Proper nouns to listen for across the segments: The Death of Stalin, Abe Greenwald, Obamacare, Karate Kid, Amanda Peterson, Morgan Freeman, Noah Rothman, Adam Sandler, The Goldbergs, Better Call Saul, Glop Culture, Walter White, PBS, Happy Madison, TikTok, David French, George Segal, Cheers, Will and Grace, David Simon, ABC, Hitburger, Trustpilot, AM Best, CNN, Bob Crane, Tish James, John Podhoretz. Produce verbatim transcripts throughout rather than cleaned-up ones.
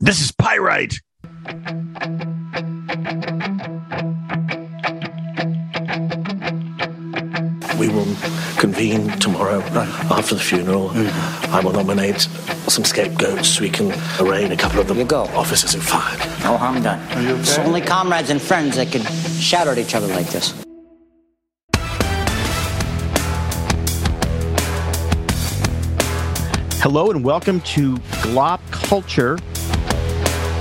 This is Pyrite. We will convene tomorrow after the funeral. Mm. I will nominate some scapegoats. We can arraign a couple of the go. officers who fired. No harm done. Okay? It's only comrades and friends that can shout at each other like this. Hello and welcome to Glop Culture.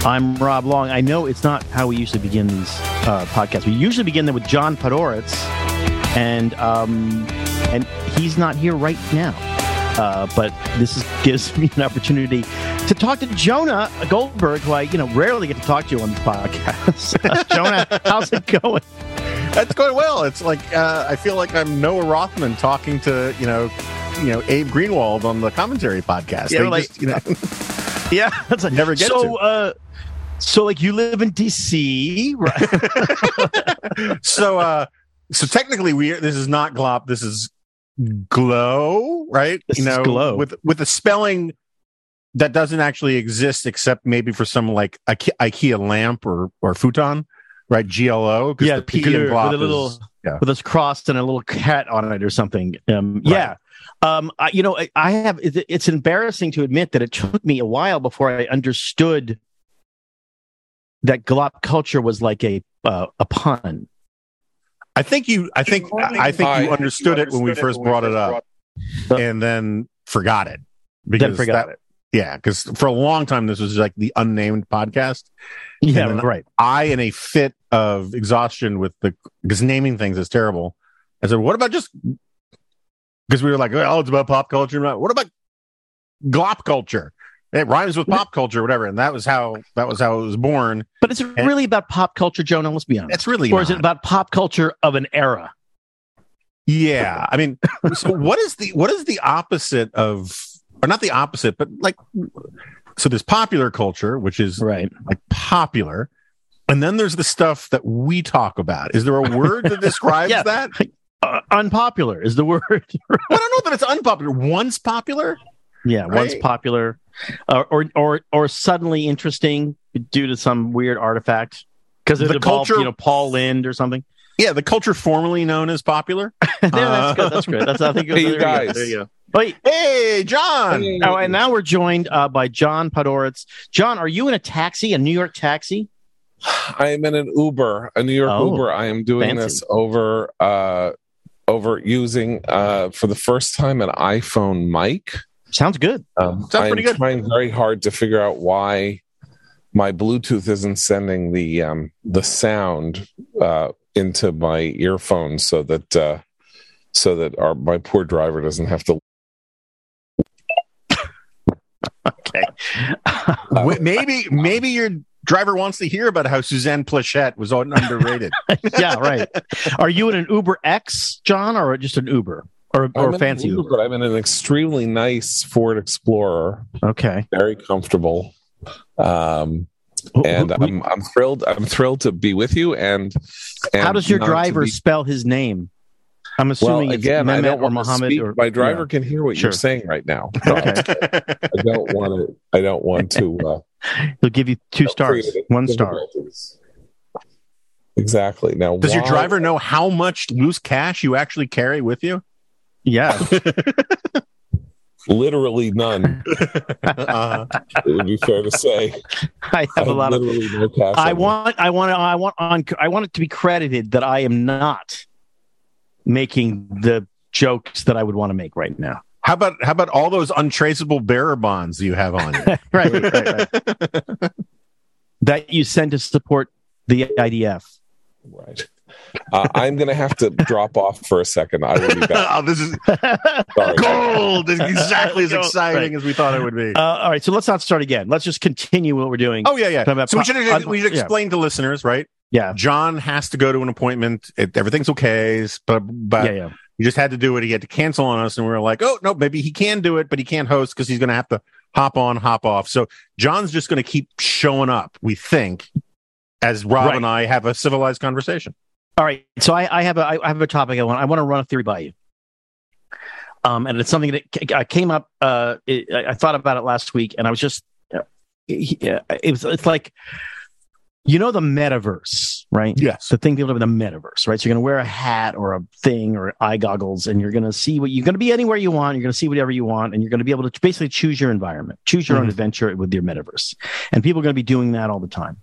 I'm Rob Long. I know it's not how we usually begin these uh, podcasts. We usually begin them with John Podhoretz, and um, and he's not here right now. Uh, but this is, gives me an opportunity to talk to Jonah Goldberg, who I you know rarely get to talk to on this podcast. Jonah, how's it going? That's going well. It's like uh, I feel like I'm Noah Rothman talking to you know. you know, Abe Greenwald on the Commentary podcast. Yeah, like, just, you know, yeah that's like, never get so, to. Uh, so, like, you live in D C, right? so, uh, so technically, we this is not Glop. This is Glow, right? This you know, is Glow with with a spelling that doesn't actually exist, except maybe for some like Ike- IKEA lamp or or futon, right? G L O, because yeah, the P in Glop with a little is, yeah. with this crossed and a little cat on it or something. Um, right. Yeah. Um, I, you know, I, I have. It's embarrassing to admit that it took me a while before I understood that Glop Culture was like a uh, a pun. I think you. I think. I think you understood it when we first brought it up, and then forgot it. Then forgot it. Yeah, because for a long time this was like the unnamed podcast. Yeah, right. I, in a fit of exhaustion with the because naming things is terrible, I said, "What about just?" Because we were like, oh, it's about pop culture. What about Glop Culture? It rhymes with pop culture, whatever. And that was how that was how it was born. But it's and really about pop culture, Jonah. Let's be honest. It's really, or not. Is it about pop culture of an era? Yeah, I mean, so what is the what is the opposite of, or not the opposite, but like, so there's popular culture, which is right, like popular, and then there's the stuff that we talk about. Is there a word that describes yeah. that? Uh, unpopular is the word. Well, I don't know that it's unpopular. Once popular, yeah, right? once popular, uh, or or or suddenly interesting due to some weird artifact because it the evolved, culture, you know, Paul Lind or something. Yeah, the culture formerly known as popular. yeah, that's good. That's good. That's I think. Hey, you there guys. You go. There you go. Wait. Hey, John. Hey. Oh, and now we're joined uh, by John Podhoretz. John, are you in a taxi? A New York taxi? I am in an Uber, a New York oh, Uber. I am doing fancy. this over. Uh, over using uh for the first time an iPhone mic. Sounds good. Um, Sounds I'm pretty good. Trying very hard to figure out why my Bluetooth isn't sending the um the sound uh into my earphones so that uh so that our my poor driver doesn't have to Okay. Uh, maybe maybe you're driver wants to hear about how Suzanne Plachette was underrated. yeah, right. Are you in an Uber X, John, or just an Uber? Or, or fancy Uber, Uber? I'm in an extremely nice Ford Explorer. Okay. Very comfortable. Um, and who, who, I'm, I'm thrilled. I'm thrilled to be with you. And, and how does your driver be... spell his name? I'm assuming well, again, it's Mehmet or Mohammed. Or, My driver yeah. can hear what sure. you're saying right now. So okay. I don't want to. I don't want to. Uh, He'll give you two stars, one star. Exactly. Now, does why... your driver know how much loose cash you actually carry with you? Yeah. Literally none. uh, it would be fair to say. I have I a lot of. No cash I want. Me. I want. I want. On. I want it to be credited that I am not making the jokes that I would want to make right now. How about how about all those untraceable bearer bonds you have on you? right, right, right. That you send to support the I D F. Right. Uh, I'm going to have to drop off for a second. I will be back. oh, this is Sorry. gold. It's exactly as exciting right. as we thought it would be. Uh, all right, so let's not start again. Let's just continue what we're doing. Oh, yeah, yeah. So pop- we should, we should explain yeah. to listeners, right? Yeah. John has to go to an appointment. It, everything's okay, but... but yeah, yeah. He just had to do it. He had to cancel on us, and we were like, oh, no, maybe he can do it, but he can't host because he's going to have to hop on, hop off. So John's just going to keep showing up, we think, as Rob right. and I have a civilized conversation. All right. So I, I have a I have a topic I want. I want to run a theory by you. Um, and it's something that c- came up. Uh, it, I thought about it last week, and I was just he, it was, it's like, you know, the metaverse, right? Yes. The thing people do with the metaverse, right? So you're going to wear a hat or a thing or eye goggles, and you're going to see what you're going to be anywhere you want. You're going to see whatever you want, and you're going to be able to basically choose your environment, choose your mm-hmm. own adventure with your metaverse. And people are going to be doing that all the time.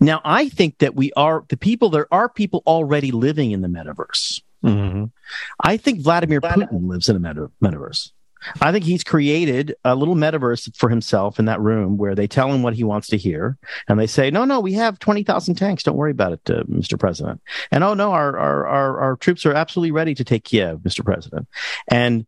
Now, I think that we are the people, there are people already living in the metaverse. Mm-hmm. I think Vladimir Putin lives in a meta- metaverse. I think he's created a little metaverse for himself in that room where they tell him what he wants to hear. And they say, no, no, we have twenty thousand tanks. Don't worry about it, uh, Mister President. And, oh, no, our, our, our, our troops are absolutely ready to take Kiev, Mister President. And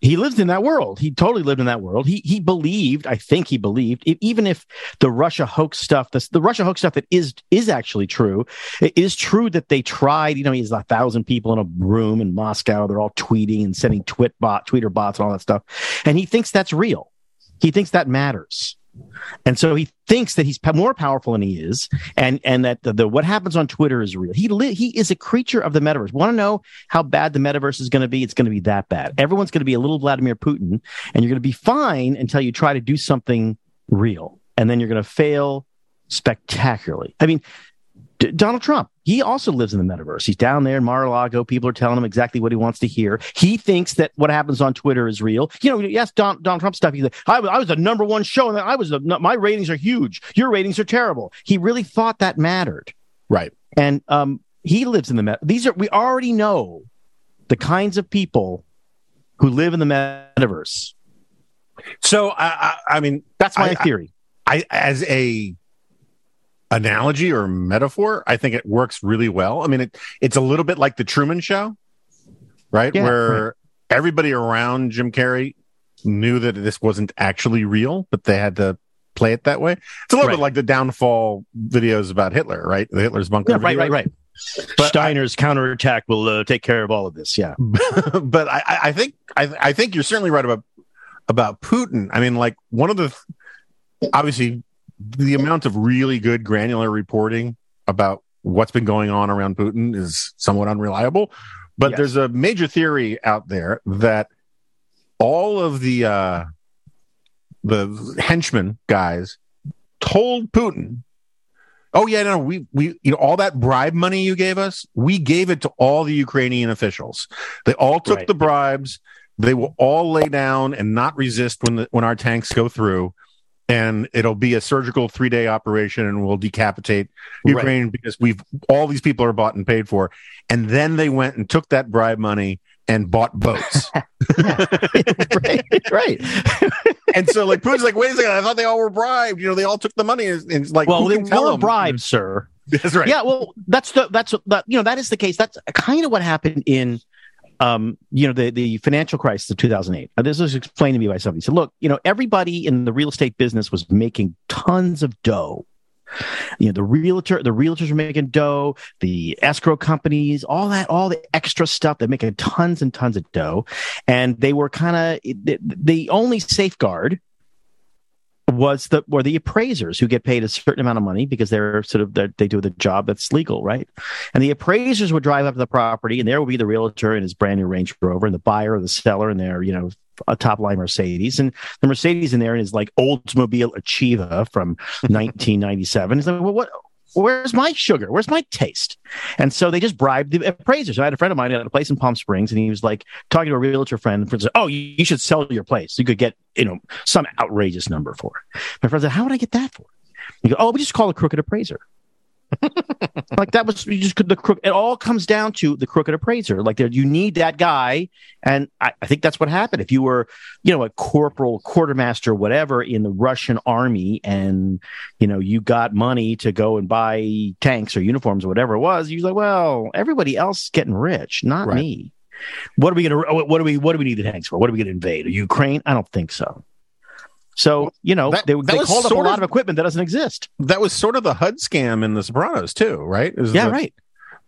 he lived in that world. He totally lived in that world. He he believed, I think he believed, it, even if the Russia hoax stuff, the, the Russia hoax stuff that is is actually true, it is true that they tried, you know, he's a thousand people in a room in Moscow. They're all tweeting and sending twit bot, tweeter bots and all that stuff. And he thinks that's real. He thinks that matters. And so he thinks that he's more powerful than he is, and and that the, the what happens on Twitter is real. He li- he is a creature of the metaverse. Want to know how bad the metaverse is going to be? It's going to be that bad. Everyone's going to be a little Vladimir Putin, and you're going to be fine until you try to do something real, and then you're going to fail spectacularly. I mean, D- Donald Trump, he also lives in the metaverse. He's down there in Mar-a-Lago. People are telling him exactly what he wants to hear. He thinks that what happens on Twitter is real. You know, yes, Don- Donald Trump stuff. He's like, I, I was the number one show, and I was the, my ratings are huge. Your ratings are terrible. He really thought that mattered, right? And um, he lives in the metaverse. These are we already know the kinds of people who live in the metaverse. So, I, I, I mean, that's my I, theory. I, I as a analogy or metaphor, I think it works really well. I mean, it it's a little bit like the Truman Show, right? Yeah, Where right. everybody around Jim Carrey knew that this wasn't actually real, but they had to play it that way. It's a little right. bit like the downfall videos about Hitler, right? The Hitler's bunker. Yeah, right, right, right. But Steiner's I, counterattack will uh, take care of all of this. Yeah, but I, I think I, I think you're certainly right about about Putin. I mean, like one of the obviously. The amount of really good granular reporting about what's been going on around Putin is somewhat unreliable, but yes. there's a major theory out there that all of the uh, the henchmen guys told Putin, "Oh yeah, no, we we you know all that bribe money you gave us, we gave it to all the Ukrainian officials. They all took right. the bribes. They will all lay down and not resist when the, when our tanks go through." And it'll be a surgical three-day operation, and we'll decapitate Ukraine right. because we've all these people are bought and paid for. And then they went and took that bribe money and bought boats. right, right. And so, like Putin's like, wait a second, I thought they all were bribed. You know, they all took the money. And it's like, well, they were bribed, sir. That's right. Yeah, well, that's the that's that you know that is the case. That's kind of what happened in. Um, you know, the, the financial crisis of two thousand eight. Now, this was explained to me by somebody. He said, look, you know, everybody in the real estate business was making tons of dough. You know, the realtor, the realtors were making dough, the escrow companies, all that, all the extra stuff. They're making tons and tons of dough. And they were kind of the, the only safeguard was the were the appraisers who get paid a certain amount of money because they're sort of they're, they do the job that's legal, right? And the appraisers would drive up to the property, and there would be the realtor in his brand new Range Rover, and the buyer or the seller in their you know a top line Mercedes, and the Mercedes in there in his like Oldsmobile Achieva from nineteen ninety-seven. It's like, well, what? Where's my sugar? Where's my taste? And so they just bribed the appraisers. I had a friend of mine at a place in Palm Springs, and he was like talking to a realtor friend. And friend said, "Oh, you, you should sell your place. You could get you know some outrageous number for it." My friend said, "How would I get that for it?" He goes, "Oh, we just call a crooked appraiser." Like that was you just could the crook. It all comes down to the crooked appraiser. Like there, you need that guy, and I, I think that's what happened. If you were, you know, a corporal, quartermaster, whatever in the Russian army, and you know you got money to go and buy tanks or uniforms or whatever it was, you're like, well, everybody else is getting rich, not right. me. What are we gonna? What do we? What do we need the tanks for? What are we gonna invade? Ukraine? I don't think so. So, you know, that, they, that they called up a lot of, of equipment that doesn't exist. That was sort of the H U D scam in The Sopranos, too, right? Yeah, the, right.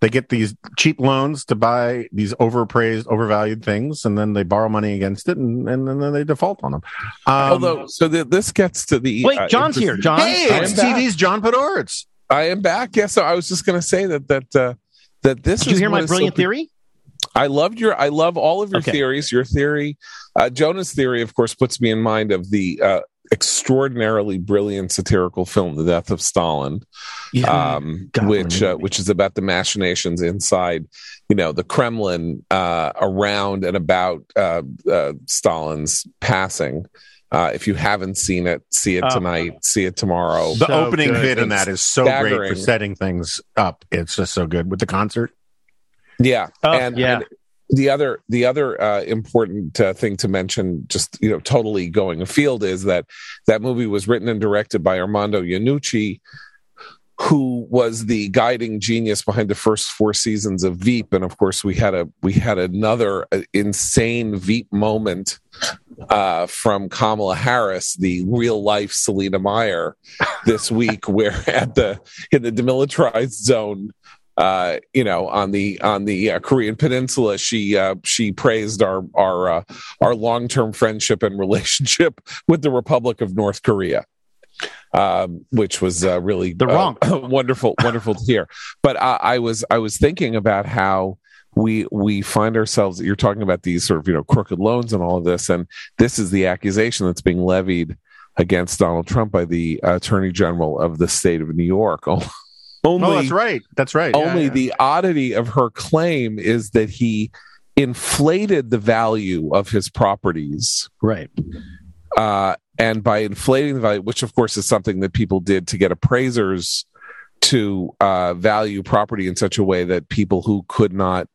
They get these cheap loans to buy these overpraised, overvalued things, and then they borrow money against it, and, and then they default on them. Um, Although, so the, this gets to the... Wait, uh, John's here, John. Hey, it's T V's John Podhoretz. I am back. Yeah, so I was just going to say that that uh, that this Did is... Did you hear my brilliant so theory? I loved your. I love all of your okay. theories. Your theory, uh, Jonah's theory, of course, puts me in mind of the uh, extraordinarily brilliant satirical film, The Death of Stalin, yeah, um, which uh, which is about the machinations inside, you know, the Kremlin uh, around and about uh, uh, Stalin's passing. Uh, if you haven't seen it, see it tonight, oh. see it tomorrow. The so opening bit in that is so staggering. Great for setting things up. It's just so good with the concert. Yeah. Oh, and, yeah. And the other the other uh, important uh, thing to mention, just, you know, totally going afield, is that that movie was written and directed by Armando Iannucci, who was the guiding genius behind the first four seasons of Veep. And of course we had a we had another insane Veep moment uh from Kamala Harris, the real life Selena Meyer, this week, where at the in the demilitarized zone uh you know on the on the uh, Korean Peninsula, she uh, she praised our our uh, our long-term friendship and relationship with the Republic of North Korea. Um, which was uh, really the wrong uh, wonderful, wonderful to hear. But I, I was I was thinking about how we we find ourselves. You're talking about these sort of, you know, crooked loans and all of this, and this is the accusation that's being levied against Donald Trump by the uh, Attorney General of the state of New York. only, oh, that's right, that's right. Only yeah, yeah. The oddity of her claim is that he inflated the value of his properties, right? Uh, and by inflating the value, which of course is something that people did to get appraisers to uh, value property in such a way that people who could not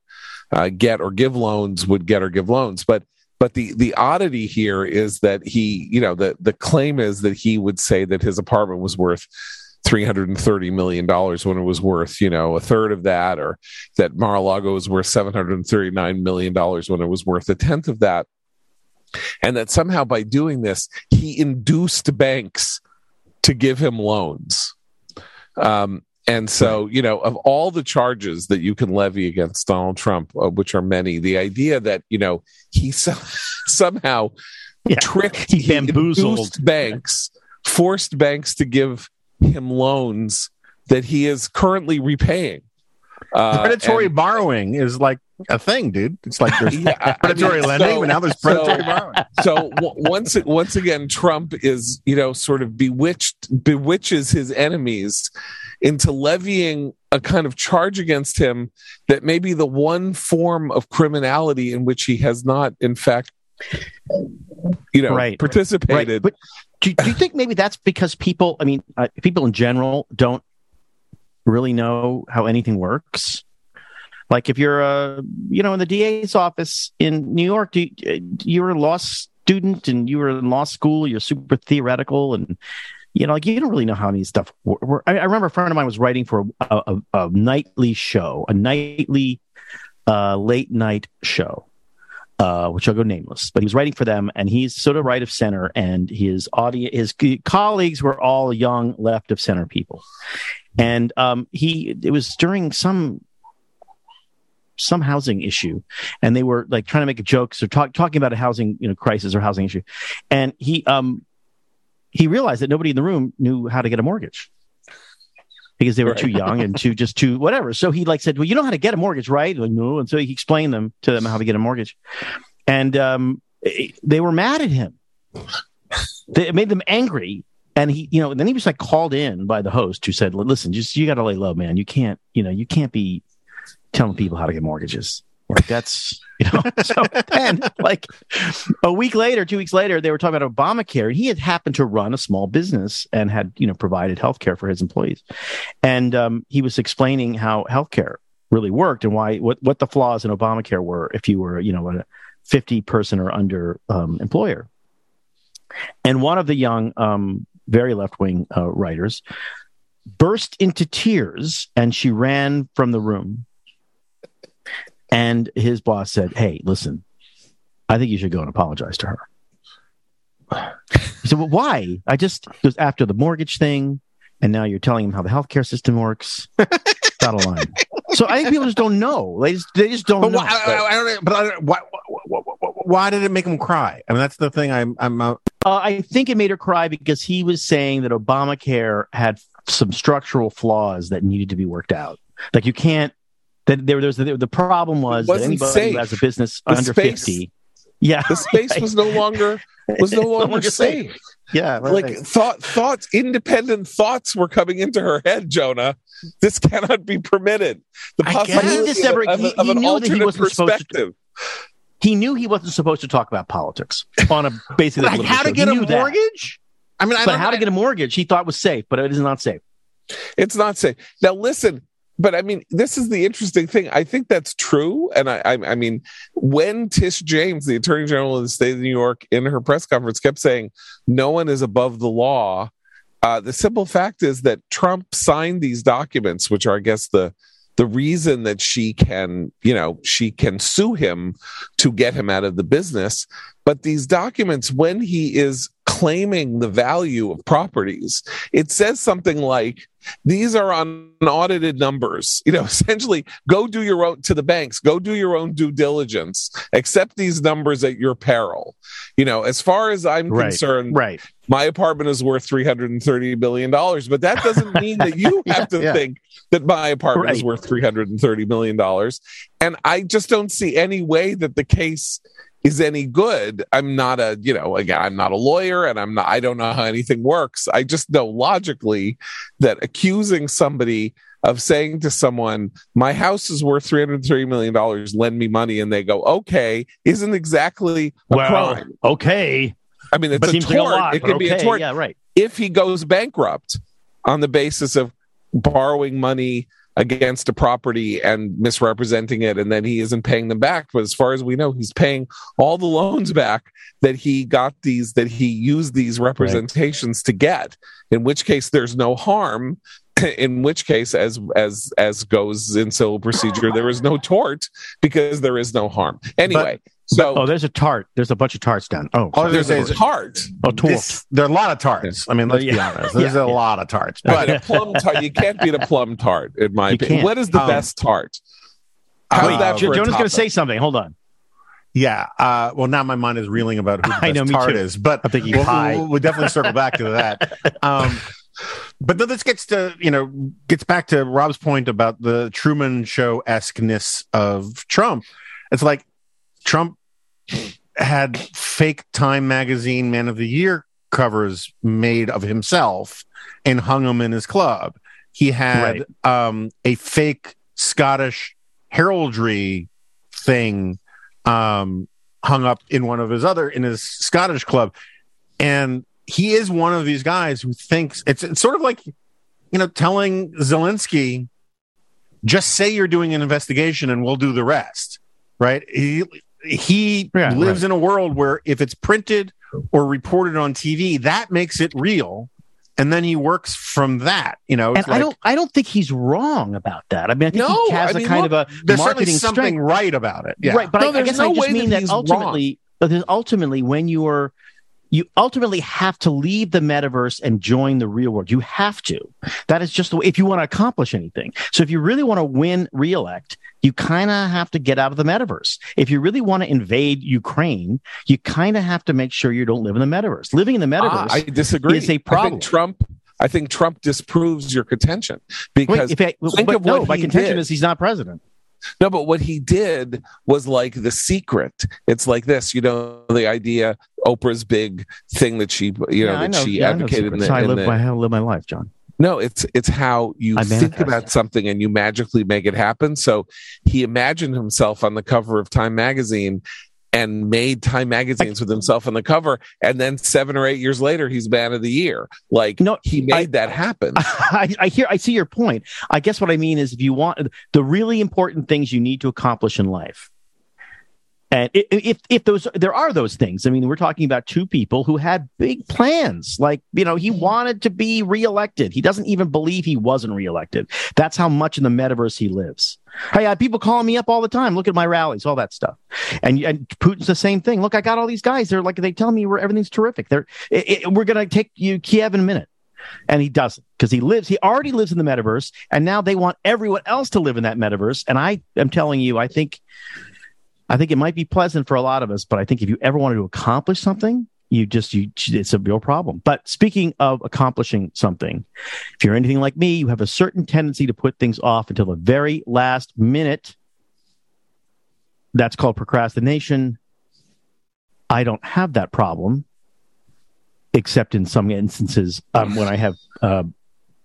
uh, get or give loans would get or give loans. But but the the oddity here is that he, you know, the, the claim is that he would say that his apartment was worth three hundred thirty million dollars when it was worth, you know, a third of that, or that Mar-a-Lago was worth seven hundred thirty-nine million dollars when it was worth a tenth of that. And that somehow by doing this, he induced banks to give him loans. Um, and so, you know, of all the charges that you can levy against Donald Trump, uh, which are many, the idea that, you know, he so- somehow yeah. tricked, he bamboozled, he induced banks, forced banks to give him loans that he is currently repaying. Uh, predatory and, borrowing is like a thing, dude. It's like there's yeah, predatory I mean, lending, so, but now there's predatory so, borrowing. So w- once once again, Trump is, you know, sort of bewitched, bewitches his enemies into levying a kind of charge against him that may be the one form of criminality in which he has not, in fact, you know, right. participated. Right. But do, do you think maybe that's because people, I mean, uh, people in general don't really know how anything works? Like if you're uh you know in the D A's office in New York, do you, you're a law student and you were in law school, you're super theoretical, and you know, like you don't really know how any stuff works. I, I remember a friend of mine was writing for a, a, a nightly show a nightly uh late night show, Uh, which I'll go nameless, but he was writing for them, and he's sort of right of center, and his audience, his colleagues were all young left of center people, and um, he it was during some some housing issue, and they were like trying to make jokes or talk, talking about a housing you know crisis or housing issue, and he um he realized that nobody in the room knew how to get a mortgage, because they were right. too young and too, just too, whatever. So he like said, well, you know how to get a mortgage, right? Like, no. And so he explained them to them how to get a mortgage. And um, it, they were mad at him. It made them angry. And he, you know, and then he was like called in by the host, who said, listen, just, you got to lay low, man. You can't, you know, you can't be telling people how to get mortgages. Like that's, you know, so then like a week later, two weeks later, they were talking about Obamacare, and he had happened to run a small business and had, you know, provided healthcare for his employees. And um, he was explaining how healthcare really worked and why, what, what the flaws in Obamacare were if you were, you know, a fifty person or under um, employer. And one of the young, um, very left-wing uh, writers burst into tears, and she ran from the room. And his boss said, hey, listen, I think you should go and apologize to her. He said, well, why? I just, it was after the mortgage thing, and now you're telling him how the healthcare system works. Not a line. So I think people just don't know. They just, they just don't but know. Why, I, I don't, but I don't, why, why, why, why did it make him cry? I mean, that's the thing I'm... I'm uh... Uh, I think it made her cry because he was saying that Obamacare had some structural flaws that needed to be worked out. Like you can't, That there was the, the problem was that anybody safe. who has a business the under space, fifty, yeah, the space was no longer was no longer safe. Yeah. Right. Like thought, thoughts, independent thoughts were coming into her head, Jonah. This cannot be permitted. The possibility he never, of, he, of he an knew alternate that he wasn't perspective. To, he knew he wasn't supposed to talk about politics on a basically like how to show. Get a mortgage. That. I mean, I but don't, how I, to get a mortgage he thought was safe, but it is not safe. It's not safe. Now, listen. But I mean, this is the interesting thing. I think that's true. And I, I, I mean, when Tish James, the Attorney General of the state of New York, in her press conference kept saying, no one is above the law. Uh, the simple fact is that Trump signed these documents, which are, I guess, the the reason that she can, you know, she can sue him to get him out of the business. But these documents, when he is claiming the value of properties, it says something like, these are unaudited numbers. You know, essentially, go do your own to the banks, go do your own due diligence, accept these numbers at your peril. You know, as far as I'm right, concerned, right. my apartment is worth three hundred thirty billion dollars, but that doesn't mean that you have yeah, to yeah. think that my apartment right. is worth three hundred thirty million dollars. And I just don't see any way that the case is any good. I'm not a, you know, again, I'm not a lawyer and I'm not, I don't know how anything works. I just know logically that accusing somebody of saying to someone, my house is worth three hundred thirty million dollars, lend me money, and they go, okay, isn't exactly a well, crime. Okay. I mean, it's but a tort. Like a lot, it could okay, be a tort. Yeah, right. If he goes bankrupt on the basis of borrowing money against a property and misrepresenting it, and then he isn't paying them back. But as far as we know, he's paying all the loans back that he got these, that he used these representations right. to get, in which case there's no harm, in which case, as as as goes in civil procedure, there is no tort because there is no harm. Anyway, but, so... But, oh, there's a tart. There's a bunch of tarts down. Oh, oh there's, there's a tart. A tort. This, there are a lot of tarts. I mean, let's yeah. be honest. There's yeah, a yeah. lot of tarts. But a plum tart, you can't beat a plum tart, in my you opinion. Can't. What is the um, best tart? How's uh, that for Jonah's going to say something. Hold on. Yeah. Uh, well, now my mind is reeling about who the I best know, tart is. But I'm thinking we'll, pie. We'll, we'll definitely circle back to that. Um But then this gets to, you know, gets back to Rob's point about the Truman Show-esque-ness of Trump. It's like Trump had fake Time Magazine Man of the Year covers made of himself and hung them in his club. He had right. um, a fake Scottish heraldry thing um, hung up in one of his other, in his Scottish club. And he is one of these guys who thinks it's, it's sort of like, you know, telling Zelensky, just say you're doing an investigation and we'll do the rest. Right. He, he yeah, lives right. in a world where if it's printed or reported on T V, that makes it real. And then he works from that, you know. And like, I don't, I don't think he's wrong about that. I mean, I think no, he has I mean, a kind look, of a there's marketing certainly something strength. Right about it. Yeah. Right. But no, I, I guess no I just mean that, that ultimately, but ultimately when you're, You ultimately have to leave the metaverse and join the real world. You have to. That is just the way, if you want to accomplish anything. So if you really want to win re-elect, you kind of have to get out of the metaverse. If you really want to invade Ukraine, you kind of have to make sure you don't live in the metaverse. Living in the metaverse ah, I disagree. Is a problem. I think Trump, I think Trump disproves your contention. Because Wait, if I, think but of no, what my contention did. Is he's not president. No, but what he did was like The Secret. It's like this, you know, the idea, Oprah's big thing that she, you know, yeah, that know, she yeah, advocated. That's how I live, the, my, how I live my life, John. No, it's it's how you I think manifest. About something and you magically make it happen. So he imagined himself on the cover of Time Magazine and made Time Magazines with himself on the cover. And then seven or eight years later, he's Man of the Year. Like, no, he made I, that happen. I, I hear, I see your point. I guess what I mean is if you want the really important things you need to accomplish in life. And if if those there are those things, I mean, we're talking about two people who had big plans. Like, you know, he wanted to be reelected. He doesn't even believe he wasn't reelected. That's how much in the metaverse he lives. Hey, I had people calling me up all the time. Look at my rallies, all that stuff. And and Putin's the same thing. Look, I got all these guys. They're like they tell me we're everything's terrific. They're it, it, we're gonna take you Kiev in a minute. And he doesn't because he lives. He already lives in the metaverse, and now they want everyone else to live in that metaverse. And I am telling you, I think. I think it might be pleasant for a lot of us, but I think if you ever wanted to accomplish something, you just, you, it's a real problem. But speaking of accomplishing something, if you're anything like me, you have a certain tendency to put things off until the very last minute. That's called procrastination. I don't have that problem. except in some instances um, when I have uh,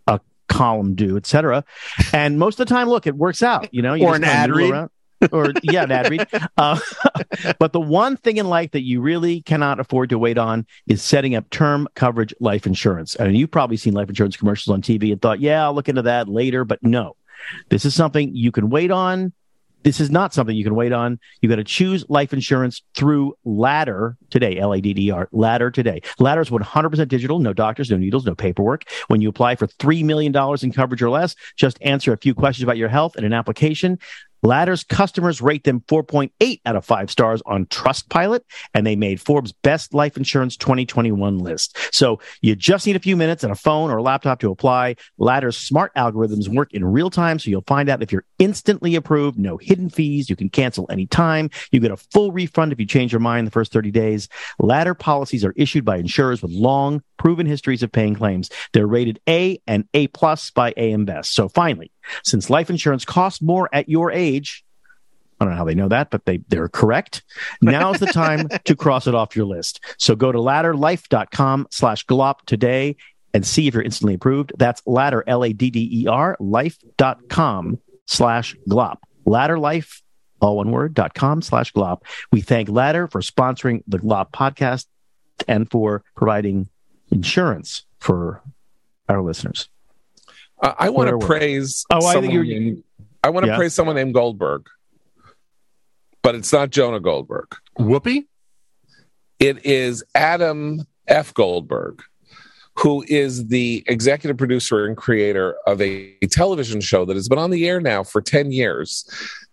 a column due, et cetera. And most of the time, look, it works out, you know, you or an ad read. Around. or yeah, an ad read. Uh, but the one thing in life that you really cannot afford to wait on is setting up term coverage life insurance. I mean, you've probably seen life insurance commercials on T V and thought, yeah, I'll look into that later. But no, this is something you can wait on. This is not something you can wait on. You got to choose life insurance through Ladder today, L A D D R, Ladder today. Ladder is one hundred percent digital, no doctors, no needles, no paperwork. When you apply for three million dollars in coverage or less, just answer a few questions about your health in an application. Ladder's customers rate them four point eight out of five stars on Trustpilot, and they made Forbes' Best Life Insurance twenty twenty-one list. So you just need a few minutes and a phone or a laptop to apply. Ladder's smart algorithms work in real time, so you'll find out if you're instantly approved, no hidden fees, you can cancel anytime, you get a full refund if you change your mind in the first thirty days. Ladder policies are issued by insurers with long, proven histories of paying claims. They're rated A and A plus by A M Best. So finally, since life insurance costs more at your age, I don't know how they know that, but they, they're correct. Now's the time to cross it off your list. So go to ladderlife.com slash glop today and see if you're instantly approved. That's Ladder, L A D D E R, life.com slash glop. Ladderlife, all one word, dot com slash glop. We thank Ladder for sponsoring the Glop podcast and for providing insurance for our listeners. Uh, I want to praise. Oh, I think you're. Named, I want to yeah. praise someone named Goldberg, but it's not Jonah Goldberg. Whoopee! It is Adam F. Goldberg, who is the executive producer and creator of a, a television show that has been on the air now for ten years.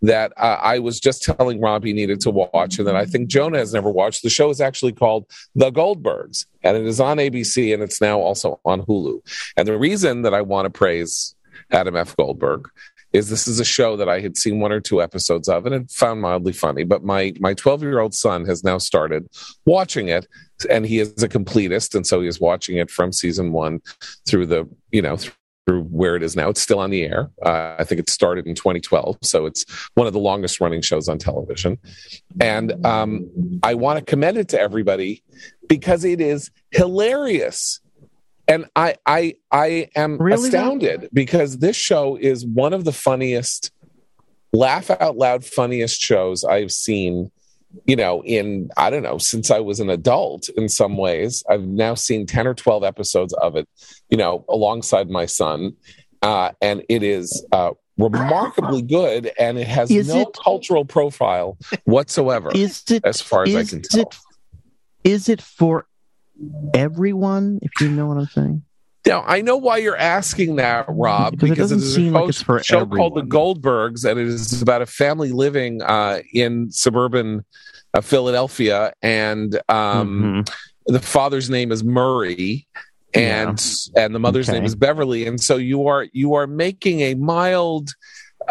That uh, I was just telling Rob he needed to watch, and that I think Jonah has never watched. The show is actually called The Goldbergs, and it is on A B C, and it's now also on Hulu. And the reason that I want to praise Adam F. Goldberg is this is a show that I had seen one or two episodes of and had found mildly funny, but my my twelve-year-old son has now started watching it, and he is a completist, and so he is watching it from season one through the, you know, through through where it is now. It's still on the air. Uh, I think it started in twenty twelve, so it's one of the longest running shows on television. And um, I want to commend it to everybody because it is hilarious. And I I, I am really astounded because this show is one of the funniest, laugh out loud funniest shows I've seen, you know, in, I don't know, since I was an adult in some ways. I've now seen ten or twelve episodes of it, you know, alongside my son. Uh, and it is uh, remarkably good, and it has is no it, cultural profile whatsoever, is it, as far as I can tell. It, is it for everyone, if you know what I'm saying? Now, I know why you're asking that, Rob, because, because it, it is a host, like show everyone. Called The Goldbergs, and it is about a family living uh, in suburban uh, Philadelphia, and um, mm-hmm. the father's name is Murray, and yeah. and the mother's okay. name is Beverly, and so you are you are making a mild,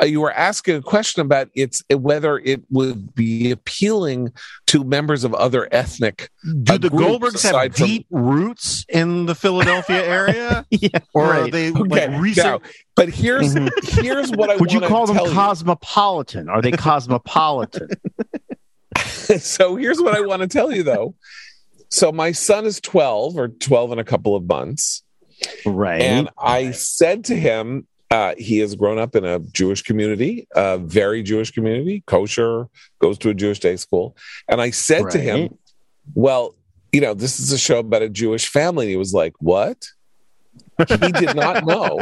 uh, you are asking a question about it's whether it would be appealing to members of other ethnic Do uh, the Goldbergs have deep from... roots in the Philadelphia area? yeah, or right. are they okay. like recent? Now, but here's here's what I would you call them cosmopolitan? You. Are they cosmopolitan? So here's what I want to tell you, though. So my son is twelve, or twelve in a couple of months. Right. And I right. said to him, Uh, he has grown up in a Jewish community, a very Jewish community, kosher, goes to a Jewish day school. And I said right. to him, well, you know, this is a show about a Jewish family. And he was like, what? He did not know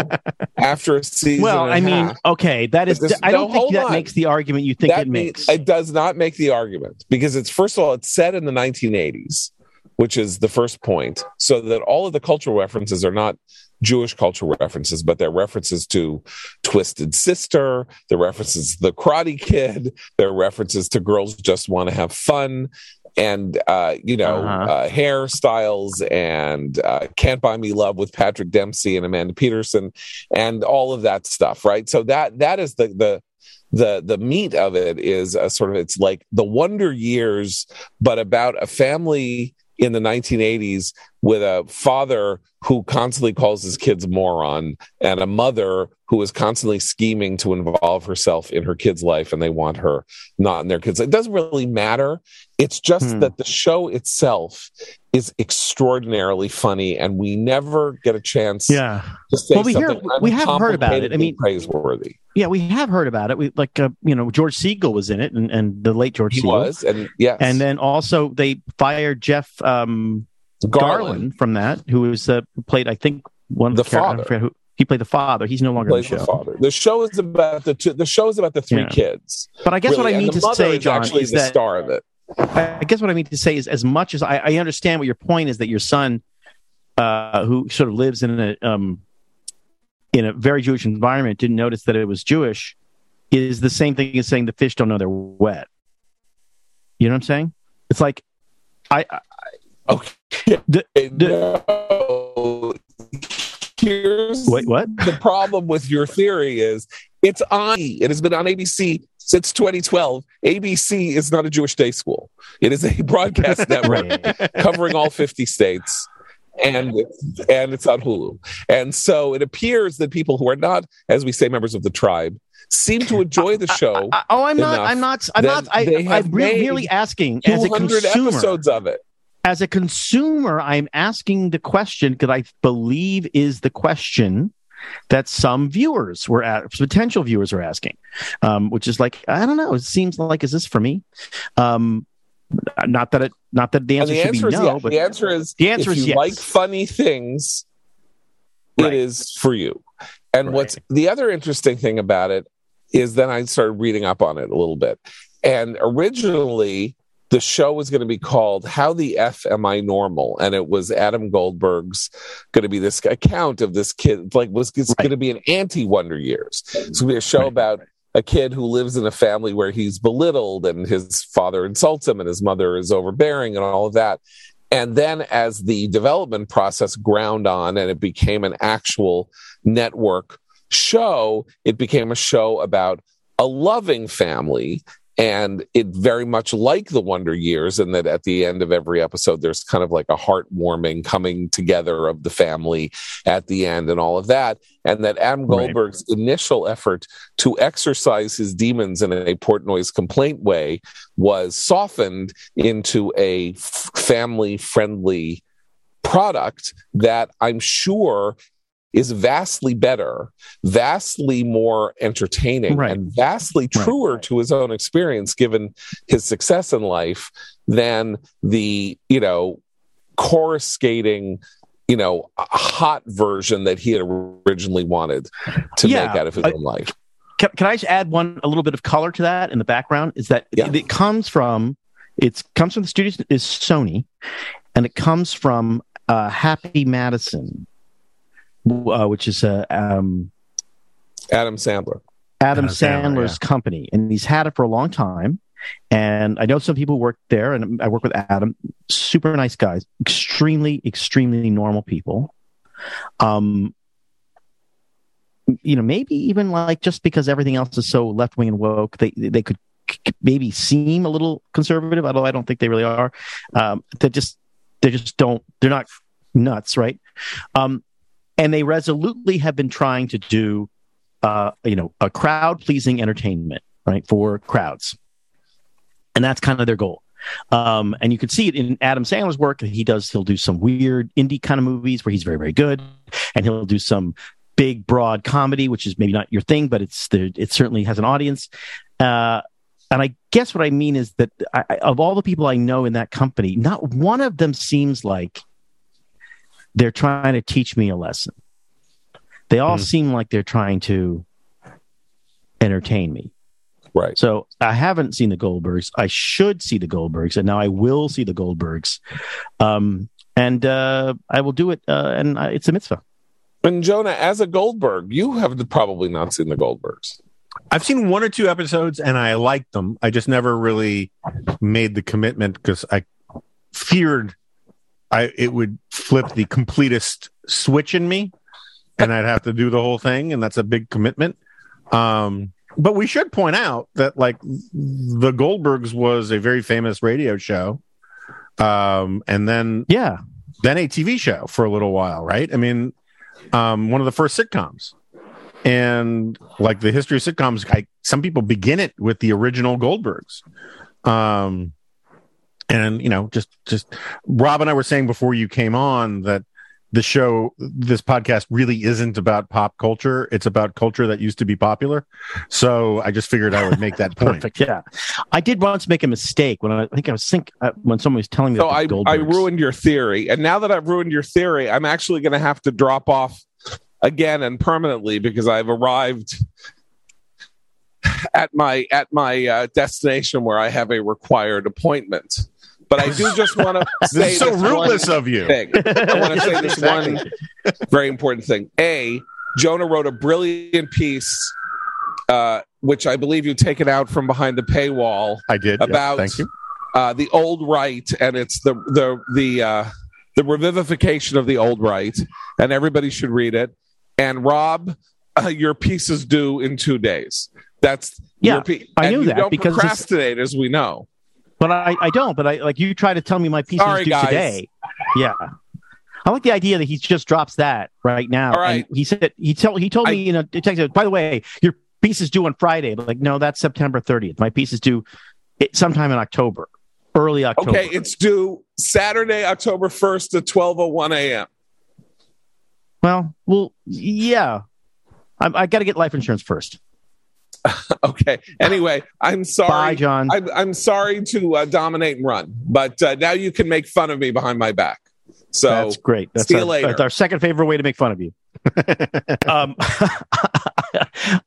after a season. Well, and I mean, half, okay, that is, this, I don't no, think that on. makes the argument you think that it makes. Means, it does not make the argument because it's, first of all, it's set in the nineteen eighties, which is the first point, so that all of the cultural references are not Jewish cultural references, but they're references to Twisted Sister, they're references to The Karate Kid, they're references to Girls Just Want to Have Fun, and, uh, you know, uh-huh. uh, Hairstyles, and uh, Can't Buy Me Love with Patrick Dempsey and Amanda Peterson, and all of that stuff, right? So that that is the... the The the meat of it is a sort of, it's like The Wonder Years, but about a family in the nineteen eighties with a father who constantly calls his kids moron and a mother who is constantly scheming to involve herself in her kid's life, and they want her not in their kids. It doesn't really matter. It's just hmm. that the show itself is extraordinarily funny, and we never get a chance yeah. to say well, we something hear, we have heard about it. I mean, praiseworthy. Yeah, we have heard about it. We like, uh, you know, George Segal was in it, and, and the late George he Segal. He was, and yes. And then also they fired Jeff um, Garland. Garland from that, who was uh, played, I think, one of the father. Who, he played the father. He's no longer he the show. The father. The show is about the two, the show is about the three yeah. kids. But I guess really. what I mean to say, is John, actually is the that, star of it. I guess what I mean to say is, as much as I, I understand what your point is, that your son, uh, who sort of lives in a um, in a very Jewish environment, didn't notice that it was Jewish, is the same thing as saying the fish don't know they're wet. You know what I'm saying? It's like, I, I okay. The, the, no. Here's wait, what? The problem with your theory is it's on. It has been on A B C. Since twenty twelve, A B C is not a Jewish day school. It is a broadcast network covering all fifty states, and it's, and it's on Hulu. And so it appears that people who are not, as we say, members of the tribe, seem to enjoy the show. I, I, oh, I'm not. I'm not. I'm not. I, I'm really asking as a consumer. Episodes of it. As a consumer, I'm asking the question because I believe is the question that some viewers were at, potential viewers are asking, um, which is like, I don't know. It seems like, is this for me? Um, not that it, not that the answer the should answer be no, yes. but the answer is, the answer if is you yes. like funny things, right. it is for you. And right. what's the other interesting thing about it is then I started reading up on it a little bit. And originally the show was going to be called How the F Am I Normal? And it was Adam Goldberg's going to be this account of this kid. Like, was it's right. going to be an anti-Wonder Years. It's going to be a show right. about a kid who lives in a family where he's belittled and his father insults him and his mother is overbearing and all of that. And then as the development process ground on and it became an actual network show, it became a show about a loving family. And it very much like The Wonder Years, in that at the end of every episode, there's kind of like a heartwarming coming together of the family at the end and all of that. And that Adam Goldberg's right. initial effort to exercise his demons in a Portnoy's complaint way was softened into a f- family-friendly product that I'm sure is vastly better, vastly more entertaining, right. and vastly truer right. to his own experience, given his success in life, than the, you know, coruscating, you know, hot version that he had originally wanted to yeah. make out of his I, own life. Can, can I just add one, a little bit of color to that in the background? Is that yeah. it, it comes from, it comes from the studio is Sony, and it comes from uh, Happy Madison. Uh, which is uh, um, Adam Sandler. Adam, Adam Sandler's Sandler, yeah. company. And he's had it for a long time. And I know some people work there, and I work with Adam. Super nice guys. Extremely, extremely normal people. Um, you know, maybe even like just because everything else is so left-wing and woke, they they could maybe seem a little conservative, although I don't think they really are. Um, they just they just don't, they're not nuts, right? Um And they resolutely have been trying to do, uh, you know, a crowd-pleasing entertainment, right, for crowds. And that's kind of their goal. Um, and you can see it in Adam Sandler's work. He does, he'll do some weird indie kind of movies where he's very, very good. And he'll do some big, broad comedy, which is maybe not your thing, but it's the, it certainly has an audience. Uh, and I guess what I mean is that I, of all the people I know in that company, not one of them seems like they're trying to teach me a lesson. They all mm. seem like they're trying to entertain me. Right. So I haven't seen the Goldbergs. I should see the Goldbergs, and now I will see the Goldbergs. Um, and uh, I will do it, uh, and I, it's a mitzvah. And Jonah, as a Goldberg, you have probably not seen the Goldbergs. I've seen one or two episodes, and I liked them. I just never really made the commitment because I feared I it would flip the completest switch in me, and I'd have to do the whole thing, and that's a big commitment. Um, but we should point out that, like, the Goldbergs was a very famous radio show, um, and then yeah, then a T V show for a little while, right? I mean, um, one of the first sitcoms. And like the history of sitcoms, I, some people begin it with the original Goldbergs. Um, and, you know, just, just Rob and I were saying before you came on that the show, this podcast really isn't about pop culture. It's about culture that used to be popular. So I just figured I would make that point. Perfect, yeah. I did once make a mistake when I, I think I was think uh, when someone was telling me so about the Goldbergs. I ruined your theory. And now that I've ruined your theory, I'm actually going to have to drop off again and permanently because I've arrived at my, at my uh, destination where I have a required appointment. But I do just want to say this so this ruthless of you. Thing. I want to say this exactly. one very important thing. A, Jonah wrote a brilliant piece, uh, which I believe you take it out from behind the paywall. I did about yeah, thank you. Uh, the old right, and it's the the the uh, the revivification of the old right, and everybody should read it. And Rob, uh, your piece is due in two days. That's yeah. Your piece. I knew and that you don't because procrastinate, as we know. But I, I don't. But I like you try to tell me my piece is due today. Yeah, I like the idea that he just drops that right now. All right. And he said he told he told I, me you know text. By the way, your piece is due on Friday. But like, no, that's September thirtieth. My piece is due it, sometime in October, early October. Okay, it's due Saturday, October first at twelve oh one a.m. Well, well, yeah. I, I got to get life insurance first. Okay. Anyway, I'm sorry. Bye, John. I'm, I'm sorry to uh, dominate and run, but uh, now you can make fun of me behind my back. So that's great. That's, see our, you later. That's our second favorite way to make fun of you. um,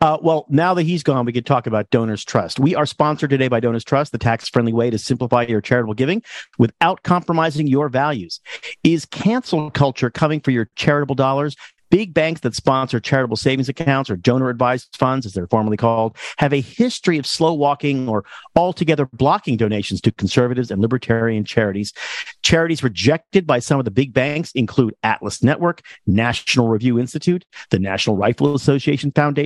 uh, well, now that he's gone, we could talk about Donors Trust. We are sponsored today by Donors Trust, the tax-friendly way to simplify your charitable giving without compromising your values. Is cancel culture coming for your charitable dollars? Big banks that sponsor charitable savings accounts or donor-advised funds, as they're formally called, have a history of slow-walking or altogether blocking donations to conservatives and libertarian charities. Charities rejected by some of the big banks include Atlas Network, National Review Institute, the National Rifle Association Foundation,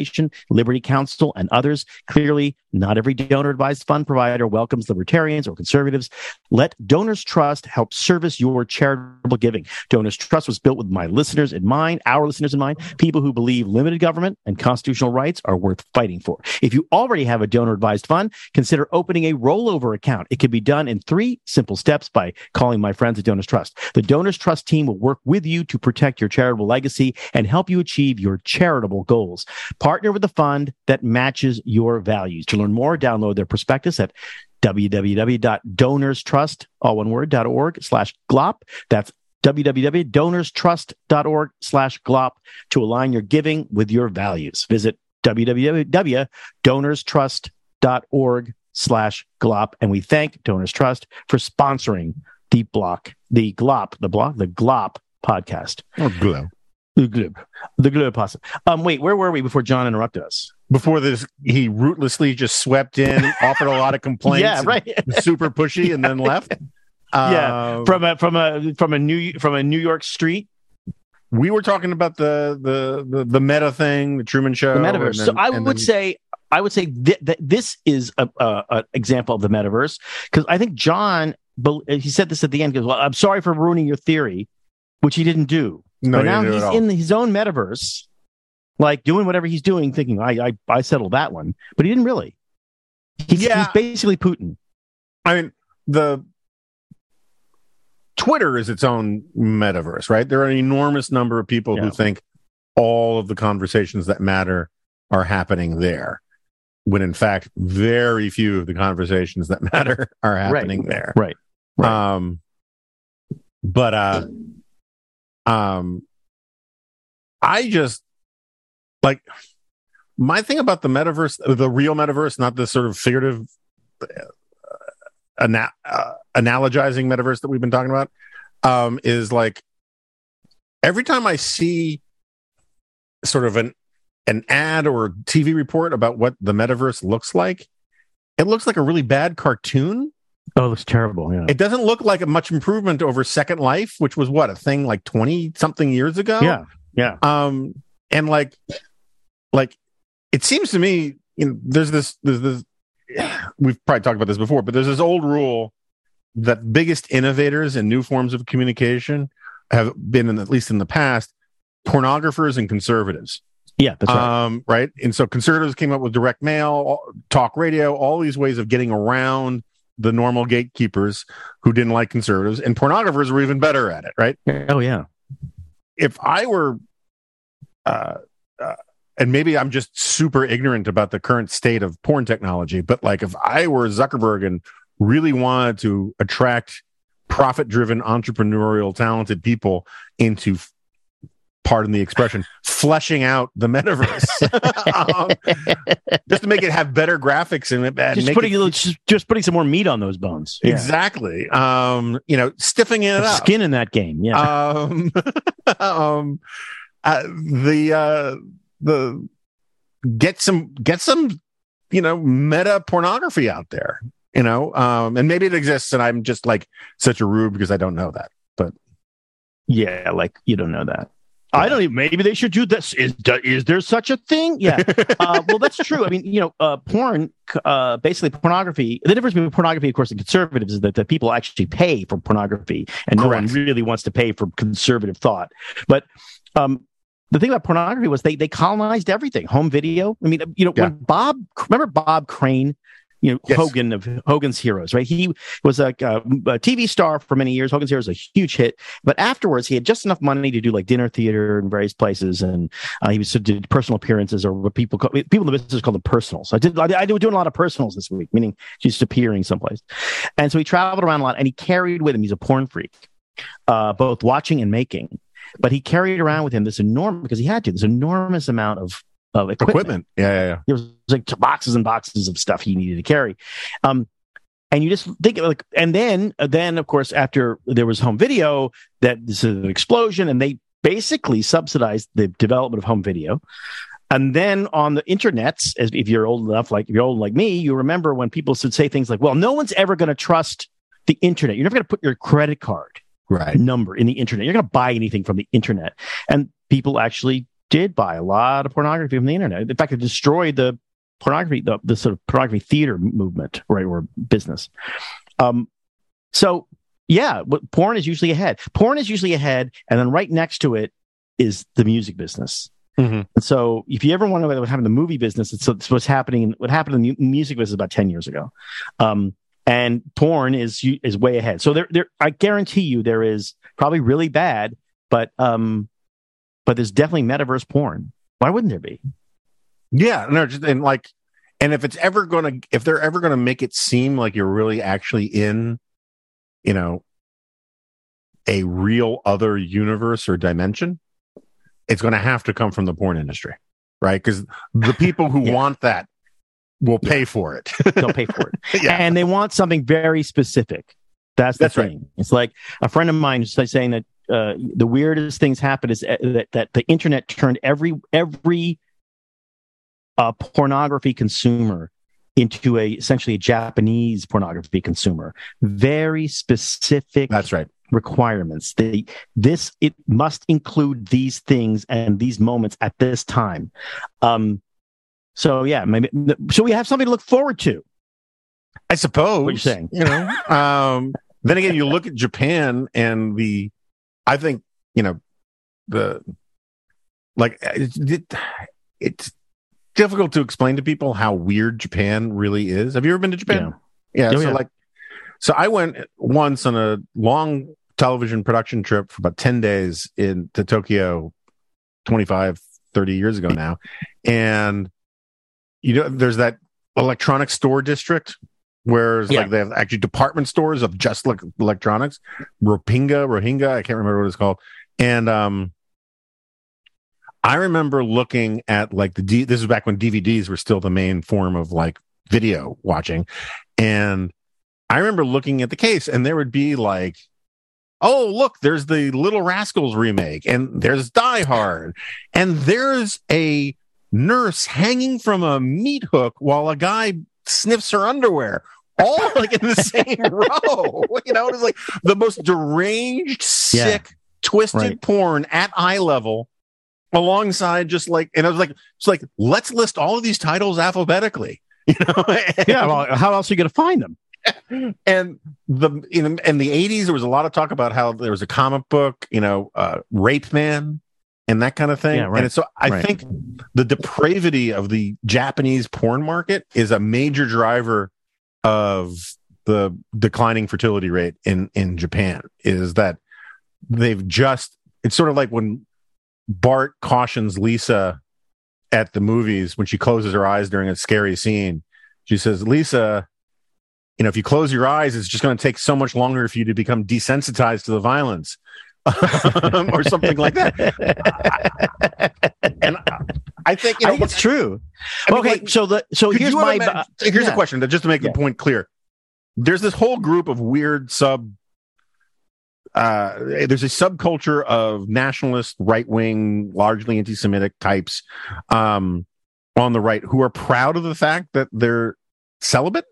Liberty Counsel, and others. Clearly, not every donor-advised fund provider welcomes libertarians or conservatives. Let Donors Trust help service your charitable giving. Donors Trust was built with my listeners in mind, our listeners in mind, people who believe limited government and constitutional rights are worth fighting for. If you already have a donor-advised fund, consider opening a rollover account. It can be done in three simple steps by calling my friends at Donors Trust. The Donors Trust team will work with you to protect your charitable legacy and help you achieve your charitable goals. Partner with a fund that matches your values. To learn more, download their prospectus at www.donorstrust, all one word, dot org slash glop. That's www.donorstrust.org slash glop to align your giving with your values. Visit www.donorstrust.org slash glop. And we thank Donors Trust for sponsoring the block, the glop, the block, the glop podcast. Or glow. The gloop. The gloop pasta. Um, wait, where were we before John interrupted us? Before this, he rootlessly just swept in, offered a lot of complaints. Yeah, right. Super pushy, and then left. Yeah, uh, from a from a from a new from a New York street. We were talking about the the the, the meta thing, the Truman Show, the metaverse. Then, so I would then... say I would say th- that this is a, a, a example of the metaverse because I think John he said this at the end. He goes, well, I'm sorry for ruining your theory, which he didn't do. No, but now he's in his own metaverse, like doing whatever he's doing, thinking I I I settled that one, but he didn't really. He's, yeah. he's basically Putin. I mean the. Twitter is its own metaverse, right? There are an enormous number of people yeah. who think all of the conversations that matter are happening there, when in fact, very few of the conversations that matter are happening right. there. Right. right. Um, but uh, um, I just, like, my thing about the metaverse, the real metaverse, not the sort of figurative... Uh, Ana- uh, analogizing metaverse that we've been talking about um, is like every time I see sort of an an ad or T V report about what the metaverse looks like, it looks like a really bad cartoon. Oh, it looks terrible. Yeah, it doesn't look like a much improvement over Second Life, which was what a thing like twenty something years ago. Yeah, yeah. Um, and like, like it seems to me, you know, there's this, there's this. We've probably talked about this before, but there's this old rule that biggest innovators in new forms of communication have been, in, at least in the past, pornographers and conservatives. Yeah, that's right. Um, right. And so conservatives came up with direct mail, talk radio, all these ways of getting around the normal gatekeepers who didn't like conservatives, and pornographers were even better at it. Right. Oh, yeah. If I were, uh, uh, and maybe I'm just super ignorant about the current state of porn technology, but like if I were Zuckerberg and really wanted to attract profit-driven, entrepreneurial, talented people into, pardon the expression, fleshing out the metaverse, um, just to make it have better graphics in it, and just putting it, just, just putting some more meat on those bones. Exactly. Yeah. Um, you know, stiffing it up, skin in that game. Yeah. Um, um, uh, the uh, the get some get some you know meta pornography out there. You know, um, and maybe it exists, and I'm just like such a rube because I don't know that. But yeah, like you don't know that. I don't even, maybe they should do this. Is, is there such a thing? Yeah. Uh, well, that's true. I mean, you know, uh, porn, uh, basically pornography, the difference between pornography, of course, and conservatives is that the people actually pay for pornography, and Correct. No one really wants to pay for conservative thought. But um, the thing about pornography was they, they colonized everything. Home video. I mean, you know, yeah. when Bob, remember Bob Crane? You know, yes. Hogan of Hogan's Heroes, right? He was a, a, a T V star for many years. Hogan's Heroes was a huge hit, but afterwards he had just enough money to do like dinner theater in various places, and uh, he was so did personal appearances, or what people call, people in the business call them personals. I did I, I was doing a lot of personals this week, meaning just appearing someplace, and so he traveled around a lot, and he carried with him. He's a porn freak, uh, both watching and making, but he carried around with him this enormous because he had to this enormous amount of. Of equipment. equipment. Yeah, yeah, yeah. There was like boxes and boxes of stuff he needed to carry. Um, and you just think like, and then, then of course, after there was home video, that this is an explosion, and they basically subsidized the development of home video. And then on the internets, as if you're old enough, like if you're old like me, you remember when people would say things like, well, no one's ever going to trust the internet. You're never going to put your credit card right. number in the internet. You're going to buy anything from the internet. And people actually did buy a lot of pornography from the internet. In fact, it destroyed the pornography, the, the sort of pornography theater movement, right, or business. Um, so, yeah, what, porn is usually ahead. Porn is usually ahead, and then right next to it is the music business. Mm-hmm. And so, if you ever wonder what happened in the movie business, it's, it's what's happening. What happened in the music business about ten years ago, um, and porn is is way ahead. So there, there, I guarantee you, there is probably really bad, but. Um, But there's definitely metaverse porn. Why wouldn't there be? Yeah, no, just, and like, and if it's ever gonna, if they're ever gonna make it seem like you're really actually in, you know, a real other universe or dimension, it's gonna have to come from the porn industry, right? Because the people who yeah. want that will pay yeah. for it. They'll pay for it, yeah. and they want something very specific. That's the That's thing. Right. It's like a friend of mine is saying that. Uh, the weirdest things happen is that, that the internet turned every every uh, pornography consumer into a essentially a Japanese pornography consumer. Very specific. That's right. Requirements. They this it must include these things and these moments at this time. Um, so yeah, maybe so we have something to look forward to. I suppose. What you're saying, you know. um, then again, you look at Japan and the. I think, you know, the like it, it, it's difficult to explain to people how weird Japan really is. Have you ever been to Japan? Yeah. yeah oh, so yeah. like so I went once on a long television production trip for about ten days in to Tokyo twenty-five, thirty years ago now. And you know there's that electronic store district. Whereas yeah. like they have actually department stores of just like electronics, Ropinga, Rohingya, I can't remember what it's called. And um, I remember looking at like the D- this is back when D V Ds were still the main form of like video watching, and I remember looking at the case, and there would be like, oh look, there's the Little Rascals remake, and there's Die Hard, and there's a nurse hanging from a meat hook while a guy sniffs her underwear, all like in the same row. You know, it's like the most deranged, sick, yeah, twisted right. porn at eye level, alongside just like, and I was like, it's like let's list all of these titles alphabetically. You know, and, yeah. Well, how else are you going to find them? And the in, in the eighties, there was a lot of talk about how there was a comic book, you know, uh, Rape Man and that kind of thing. Yeah, right. And so I right. think the depravity of the Japanese porn market is a major driver of the declining fertility rate in, in Japan, is that they've just, it's sort of like when Bart cautions Lisa at the movies when she closes her eyes during a scary scene. She says, Lisa, you know, if you close your eyes, it's just going to take so much longer for you to become desensitized to the violence or something like that. And I think, you know, I think it's true. I mean, okay. Like, so the, so here's my, imagine, here's yeah. a question that just to make yeah. the point clear. There's this whole group of weird sub, uh, there's a subculture of nationalist, right wing, largely anti-Semitic types, um, on the right, who are proud of the fact that they're celibate.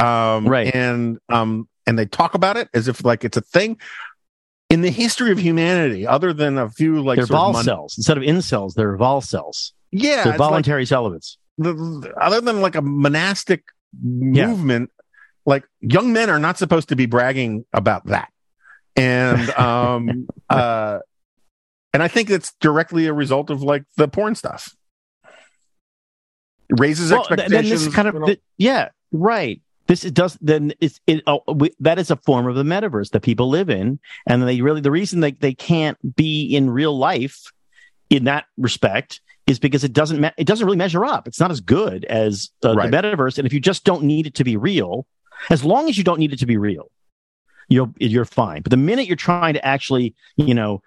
Um, right. And, um, and they talk about it as if like it's a thing in the history of humanity, other than a few like they're vol mon- cells instead of incels. They're vol cells. Yeah. They're voluntary like, celibates. The, the, other than like a monastic movement, yeah. like young men are not supposed to be bragging about that. And, um, uh, and I think that's directly a result of like the porn stuff. It raises well, expectations. Then this kind of, you know, the, yeah, right. This it does then it's it oh, we, that is a form of the metaverse that people live in, and they really the reason they, they can't be in real life in that respect is because it doesn't me- it doesn't really measure up. It's not as good as uh, right. the metaverse, and if you just don't need it to be real, as long as you don't need it to be real, you're you're fine. But the minute you're trying to actually, you know,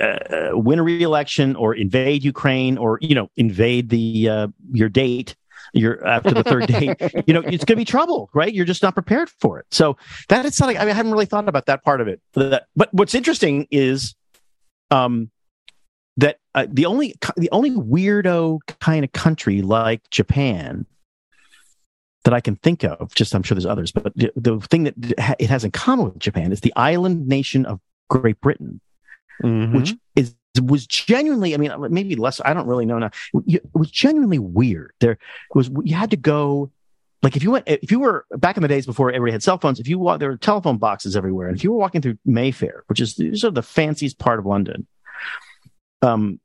uh, win a re-election or invade Ukraine or, you know, invade the uh, your date. You're after the third date, you know, it's going to be trouble, right? You're just not prepared for it. So that it's not like, I mean, I haven't really thought about that part of it. But what's interesting is um, that uh, the only the only weirdo kind of country like Japan that I can think of, just I'm sure there's others, but the, the thing that it has in common with Japan is the island nation of Great Britain, mm-hmm. which is was genuinely, I mean, maybe less, I don't really know now. It was genuinely weird. There was, you had to go, like if you went, if you were back in the days before everybody had cell phones, if you walked, there were telephone boxes everywhere. And if you were walking through Mayfair, which is sort of the fanciest part of London, um,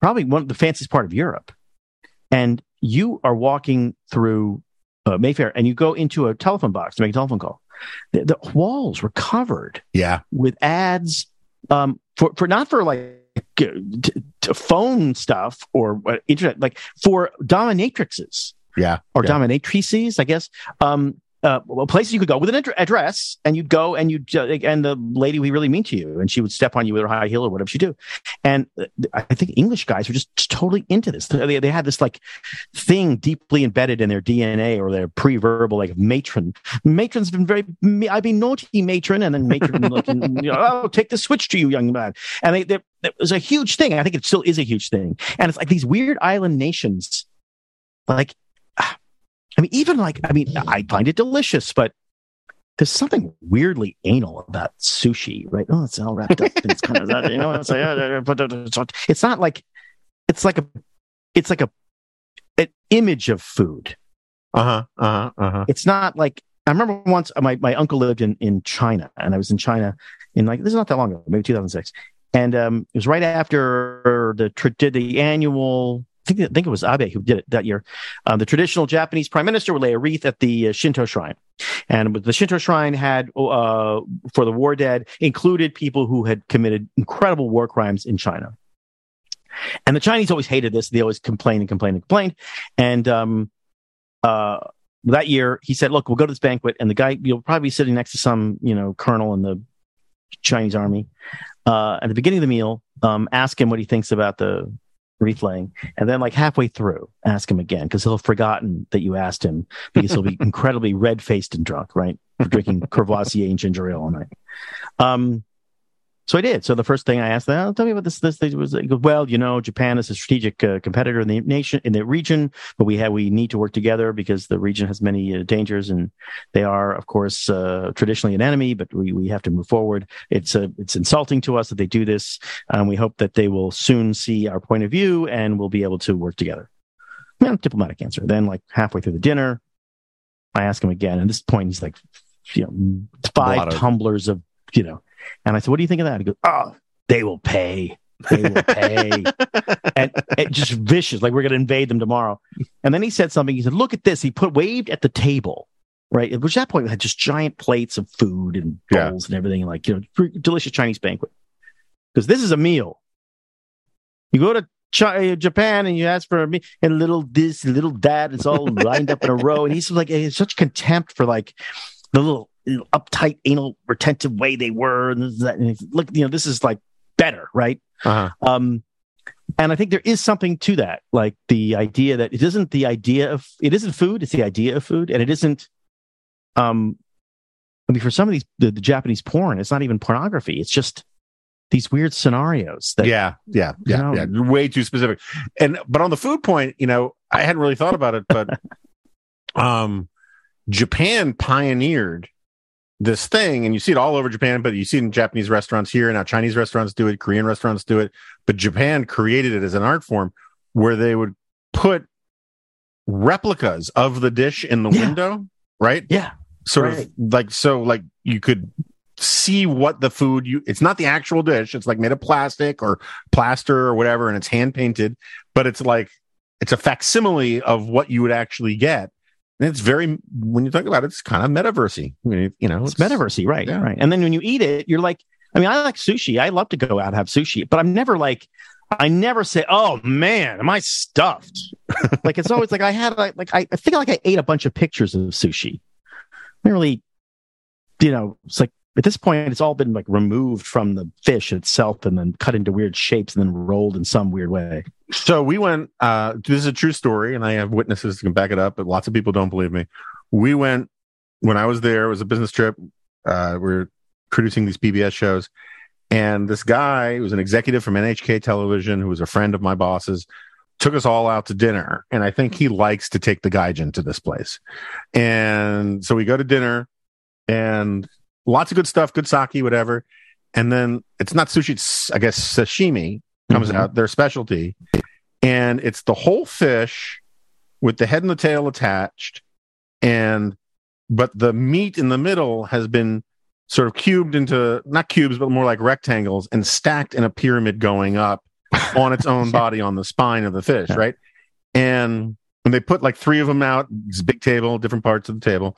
probably one of the fanciest part of Europe. And you are walking through uh, Mayfair and you go into a telephone box to make a telephone call. The, the walls were covered yeah. with ads, um, for, for not for like, To, to phone stuff or uh, internet, like for dominatrixes, yeah, or yeah. dominatrices, I guess. Um, uh, well, places you could go with an ad- address, and you'd go, and you uh, and the lady would be really mean to you, and she would step on you with her high heel or whatever she do. And uh, I think English guys were just totally into this. They they had this like thing deeply embedded in their D N A or their pre-verbal like matron. Matron's been very, I've been naughty matron, and then matron looking, you know, oh, take the switch to you, young man, and they. they It was a huge thing. I think it still is a huge thing. And it's like these weird island nations, like, I mean, even like, I mean, I find it delicious, but there's something weirdly anal about sushi, right? Oh, it's all wrapped up. It's kind of that, you know, it's like, it's not like, it's like a, it's like a, an image of food. Uh-huh, uh-huh, uh-huh. It's not like, I remember once my, my uncle lived in, in China, and I was in China in like, this is not that long ago, maybe two thousand six. And um, it was right after the tra- the annual, I think, I think it was Abe who did it that year. Uh, the traditional Japanese prime minister would lay a wreath at the uh, Shinto shrine. And the Shinto shrine had, uh, for the war dead, included people who had committed incredible war crimes in China. And the Chinese always hated this. They always complained and complained and complained. And um, uh, that year, he said, look, we'll go to this banquet. And the guy, you'll probably be sitting next to some, you know, colonel in the Chinese army. Uh, at the beginning of the meal, um, ask him what he thinks about the wreath laying, and then like halfway through, ask him again, because he'll have forgotten that you asked him, because he'll be incredibly red-faced and drunk, right? For drinking Courvoisier and ginger ale all night. Um, so I did. So the first thing I asked them, oh, tell me about this. This thing was like, well, you know, Japan is a strategic uh, competitor in the nation, in the region, but we have we need to work together because the region has many uh, dangers, and they are, of course, uh, traditionally an enemy. But we, we have to move forward. It's a it's insulting to us that they do this, and we hope that they will soon see our point of view and we'll be able to work together. You know, diplomatic answer. Then, like halfway through the dinner, I ask him again. At this point, he's like, you know, five tumblers of, you know. And I said, what do you think of that? He goes, oh, they will pay. They will pay. And, and just vicious, like we're going to invade them tomorrow. And then he said something. He said, look at this. He put waved at the table, right? At that point, we had just giant plates of food and bowls yeah. and everything, and like, you know, delicious Chinese banquet. Because this is a meal. You go to China, Japan, and you ask for a meal, and little this, little that, it's all lined up in a row. And he's like, it's such contempt for like the little, little uptight, anal, retentive way they were. And, this, that, and look, you know, this is like better, right? Uh-huh. Um, and I think there is something to that, like the idea that it isn't the idea of it isn't food; it's the idea of food, and it isn't. Um, I mean, for some of these, the, the Japanese porn, it's not even pornography; it's just these weird scenarios. That, yeah, yeah, yeah, you know, yeah. Way too specific. And but on the food point, you know, I hadn't really thought about it, but um, Japan pioneered this thing, and you see it all over Japan, but you see it in Japanese restaurants here, and now Chinese restaurants do it, Korean restaurants do it, but Japan created it as an art form where they would put replicas of the dish in the yeah. window, right? Yeah. Sort right. of like, so like you could see what the food you, it's not the actual dish. It's like made of plastic or plaster or whatever, and it's hand painted, but it's like, it's a facsimile of what you would actually get. And it's very, when you think about it, it's kind of metaversey. I mean, you know, it's, it's metaversey, right? Yeah. Right. And then when you eat it, you're like, I mean, I like sushi. I love to go out and have sushi, but I'm never like, I never say, "Oh man, am I stuffed?" Like it's always like I had like, like I, I think like I ate a bunch of pictures of sushi. I really, you know, it's like at this point it's all been like removed from the fish itself and then cut into weird shapes and then rolled in some weird way. So we went, uh, this is a true story, and I have witnesses who can back it up, but lots of people don't believe me. We went, when I was there, it was a business trip. Uh, we we're producing these P B S shows. And this guy, who was an executive from N H K television, who was a friend of my boss's, took us all out to dinner. And I think he likes to take the gaijin to this place. And so we go to dinner, and lots of good stuff, good sake, whatever. And then it's not sushi, it's, I guess, sashimi. Comes mm-hmm. out, their specialty, and it's the whole fish with the head and the tail attached, and but the meat in the middle has been sort of cubed into, not cubes, but more like rectangles, and stacked in a pyramid going up on its own body on the spine of the fish, yeah. right? And, and they put like three of them out, it's a big table, different parts of the table,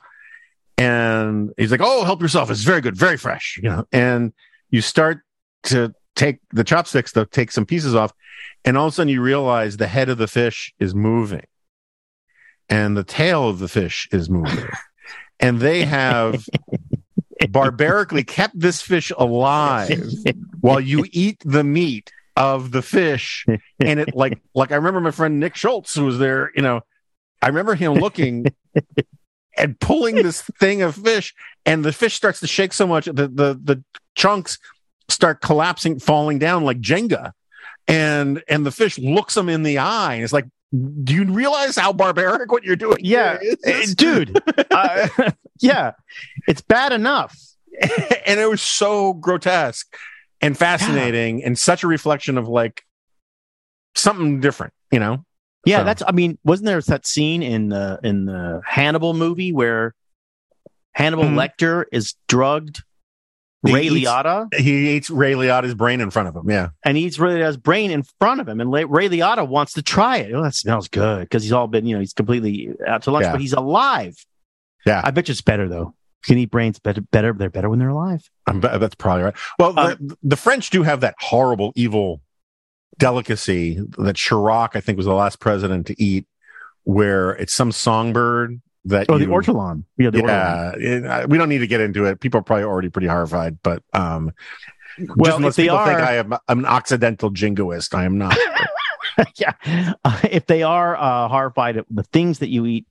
and he's like, "Oh, help yourself! It's very good, very fresh," you know. And you start to take the chopsticks, they'll take some pieces off, and all of a sudden you realize the head of the fish is moving and the tail of the fish is moving, and they have barbarically kept this fish alive while you eat the meat of the fish. And it like like I remember my friend Nick Schultz, who was there, you know, I remember him looking and pulling this thing of fish, and the fish starts to shake so much the the, the chunks start collapsing, falling down like Jenga, and and the fish looks them in the eye, and it's like, do you realize how barbaric what you're doing? Yeah, it, dude. uh, yeah, it's bad enough, and it was so grotesque and fascinating, yeah. and such a reflection of like something different, you know? Yeah, so. That's. I mean, wasn't there that scene in the in the Hannibal movie where Hannibal mm-hmm. Lecter is drugged? He Ray eats, Liotta. He eats Ray Liotta's brain in front of him, yeah. And he eats Ray Liotta's brain in front of him, and Ray Liotta wants to try it. Oh, that smells good, because he's all been, you know, he's completely out to lunch, yeah. but he's alive. Yeah. I bet you it's better, though. You can eat brains better. better they're better when they're alive. I'm, that's probably right. Well, um, the, the French do have that horrible, evil delicacy that Chirac, I think, was the last president to eat, where it's some songbird. That oh, you, the ortolan. Yeah, the yeah ortolan. It, I, we don't need to get into it. People are probably already pretty horrified, but um, well, unless people are, think I am I'm an Occidental jingoist, I am not. yeah, uh, if they are uh, horrified at the things that you eat,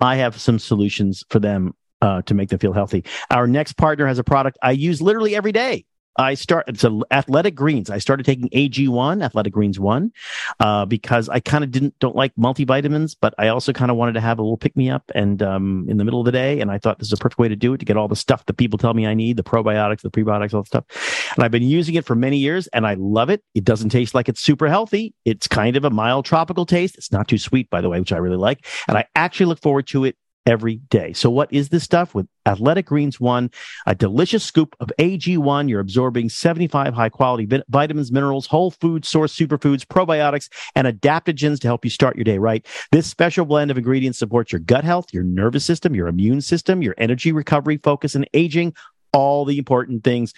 I have some solutions for them uh, to make them feel healthy. Our next partner has a product I use literally every day. I start it's a, Athletic Greens. I started taking A G one, Athletic Greens one, uh, because I kind of didn't don't like multivitamins, but I also kind of wanted to have a little pick me up and um, in the middle of the day. And I thought this is a perfect way to do it, to get all the stuff that people tell me I need, the probiotics, the prebiotics, all that stuff. And I've been using it for many years, and I love it. It doesn't taste like it's super healthy. It's kind of a mild tropical taste. It's not too sweet, by the way, which I really like. And I actually look forward to it every day. So what is this stuff? With Athletic Greens One, a delicious scoop of A G one, you're absorbing seventy-five high-quality vit- vitamins, minerals, whole food source superfoods, probiotics, and adaptogens to help you start your day right. This special blend of ingredients supports your gut health, your nervous system, your immune system, your energy recovery, focus, and aging. All the important things.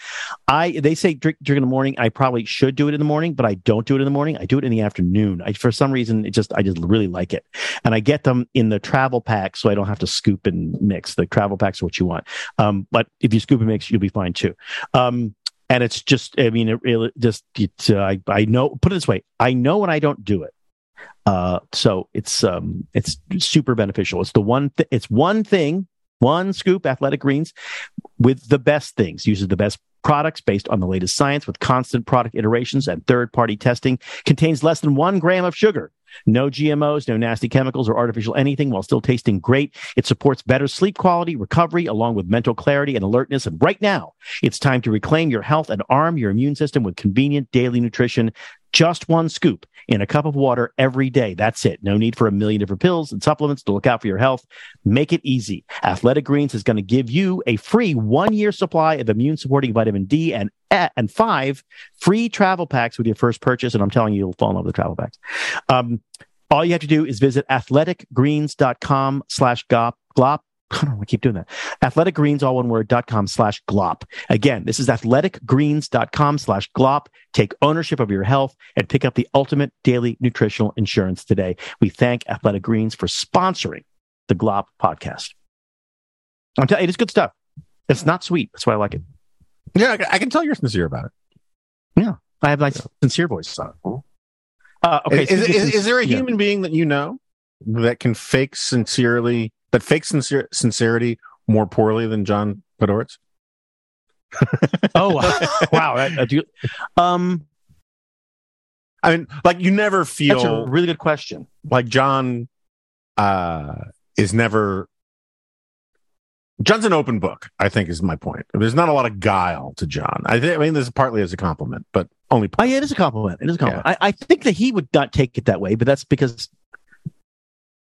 I they say drink drink in the morning. I probably should do it in the morning, but I don't do it in the morning. I do it in the afternoon. I, for some reason, it just I just really like it, and I get them in the travel pack, so I don't have to scoop and mix. The travel packs are what you want, um, but if you scoop and mix, you'll be fine too. Um, and it's just, I mean, it really just it, uh, I I know. Put it this way, I know when I don't do it. Uh, so it's um it's super beneficial. It's the one th- it's one thing. One scoop Athletic Greens with the best things, uses the best products based on the latest science with constant product iterations and third-party testing, contains less than one gram of sugar, no G M Os, no nasty chemicals or artificial anything while still tasting great. It supports better sleep quality, recovery, along with mental clarity and alertness. And right now, it's time to reclaim your health and arm your immune system with convenient daily nutrition. Just one scoop in a cup of water every day. That's it. No need for a million different pills and supplements to look out for your health. Make it easy. Athletic Greens is going to give you a free one-year supply of immune-supporting vitamin D and and five free travel packs with your first purchase. And I'm telling you, you'll fall in love with the travel packs. Um, all you have to do is visit athleticgreens.com slash glop. I don't know why I keep doing that. athletic greens, all one word, dot com slash glop. Again, this is athletic greens dot com slash glop. Take ownership of your health and pick up the ultimate daily nutritional insurance today. We thank Athletic Greens for sponsoring the Glop podcast. I'm telling you, it's good stuff. It's not sweet. That's why I like it. Yeah, I can tell you're sincere about it. Yeah, I have like yeah. sincere voice on it. Uh, okay, is, so is, is, is there a yeah. human being that you know that can fake sincerely? That fake sincere, sincerity more poorly than John Podhoretz? oh, wow. That, that, you, um, I mean, like, you never feel... That's a really good question. Like, John uh, is never... John's an open book, I think, is my point. There's not a lot of guile to John. I, th- I mean, this is partly as a compliment, but only... Oh, yeah, it is a compliment. It is a compliment. Yeah. I, I think that he would not take it that way, but that's because...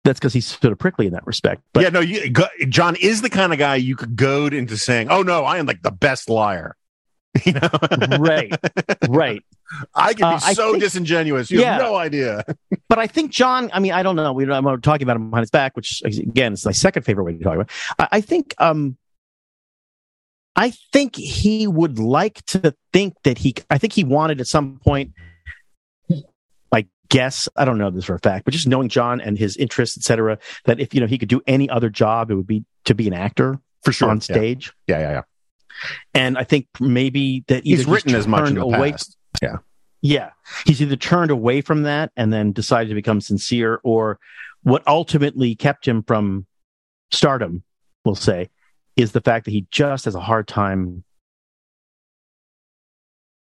That's because he's sort of prickly in that respect. But yeah, no, you, go, John is the kind of guy you could goad into saying, "Oh no, I am like the best liar." You know, right, right. I can be uh, so think, disingenuous. You yeah. have no idea. But I think John. I mean, I don't know. We don't, I'm talking about him behind his back, which again is my second favorite way to talk about. I, I think. Um, I think he would like to think that he. I think he wanted at some point. Guess I don't know this for a fact, but just knowing John and his interests, et cetera, that if you know he could do any other job, it would be to be an actor for sure on stage. Yeah, yeah, yeah. yeah. And I think maybe that either he's written he's as much in the away, past. Yeah, yeah. He's either turned away from that and then decided to become sincere, or what ultimately kept him from stardom, we'll say, is the fact that he just has a hard time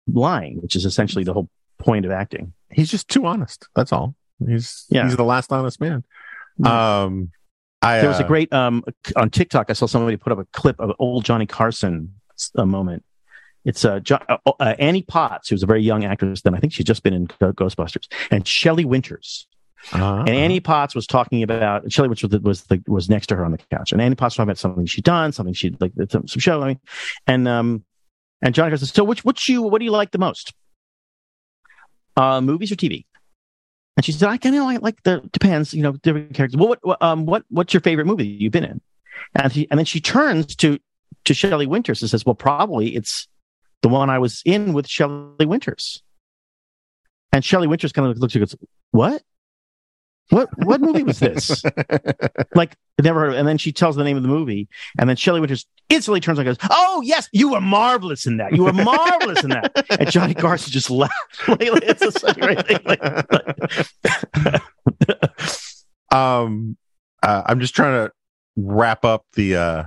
lying, which is essentially the whole point of acting. He's just too honest. That's all. He's yeah. he's the last honest man. Um, I, there was a great um on TikTok. I saw somebody put up a clip of old Johnny Carson a moment. It's uh, John, uh, uh Annie Potts, who's a very young actress then. I think she's just been in Ghostbusters, and Shelley Winters. Uh-huh. And Annie Potts was talking about Shelley, which was the, was, the, was next to her on the couch. And Annie Potts was talking about something she'd done, something she'd like some, some show. I mean, and um and Johnny Carson. So which which you what do you like the most? Uh, movies or T V? And she said, I kind of like, like the depends, you know, different characters. Well, what, what, um, what, what's your favorite movie you've been in? And she, and then she turns to, to Shelley Winters and says, well, probably it's the one I was in with Shelley Winters. And Shelley Winters kind of looks and goes, what, what, what movie was this? Like, never heard of it. And then she tells the name of the movie, and then Shelley Winters instantly turns on and goes, oh, yes, you were marvelous in that. You were marvelous in that. And Johnny Carson just laughed. Like, it's a funny right thing. Like, like. um, uh, I'm just trying to wrap up the uh,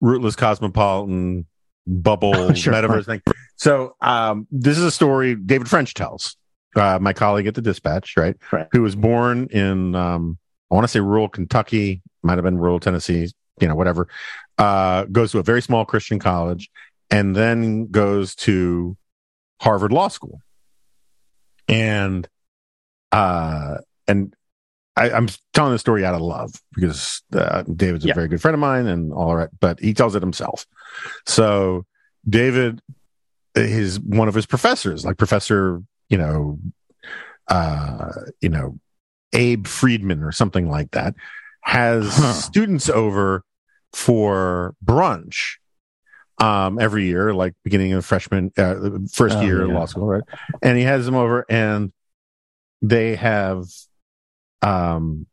rootless cosmopolitan bubble oh, sure, metaverse fine. thing. So um, this is a story David French tells, uh, my colleague at the Dispatch, right? right. Who was born in, um, I want to say rural Kentucky, might have been rural Tennessee, you know, whatever. Uh, goes to a very small Christian college, and then goes to Harvard Law School. And uh, and I, I'm telling the story out of love because uh, David's a yeah. very good friend of mine and all right, but he tells it himself. So David, his one of his professors, like Professor, you know, uh, you know, Abe Friedman or something like that, has huh. students over for brunch um, every year, like beginning of freshman, uh, first oh, year yeah. of law school, right? And he has them over, and they have um,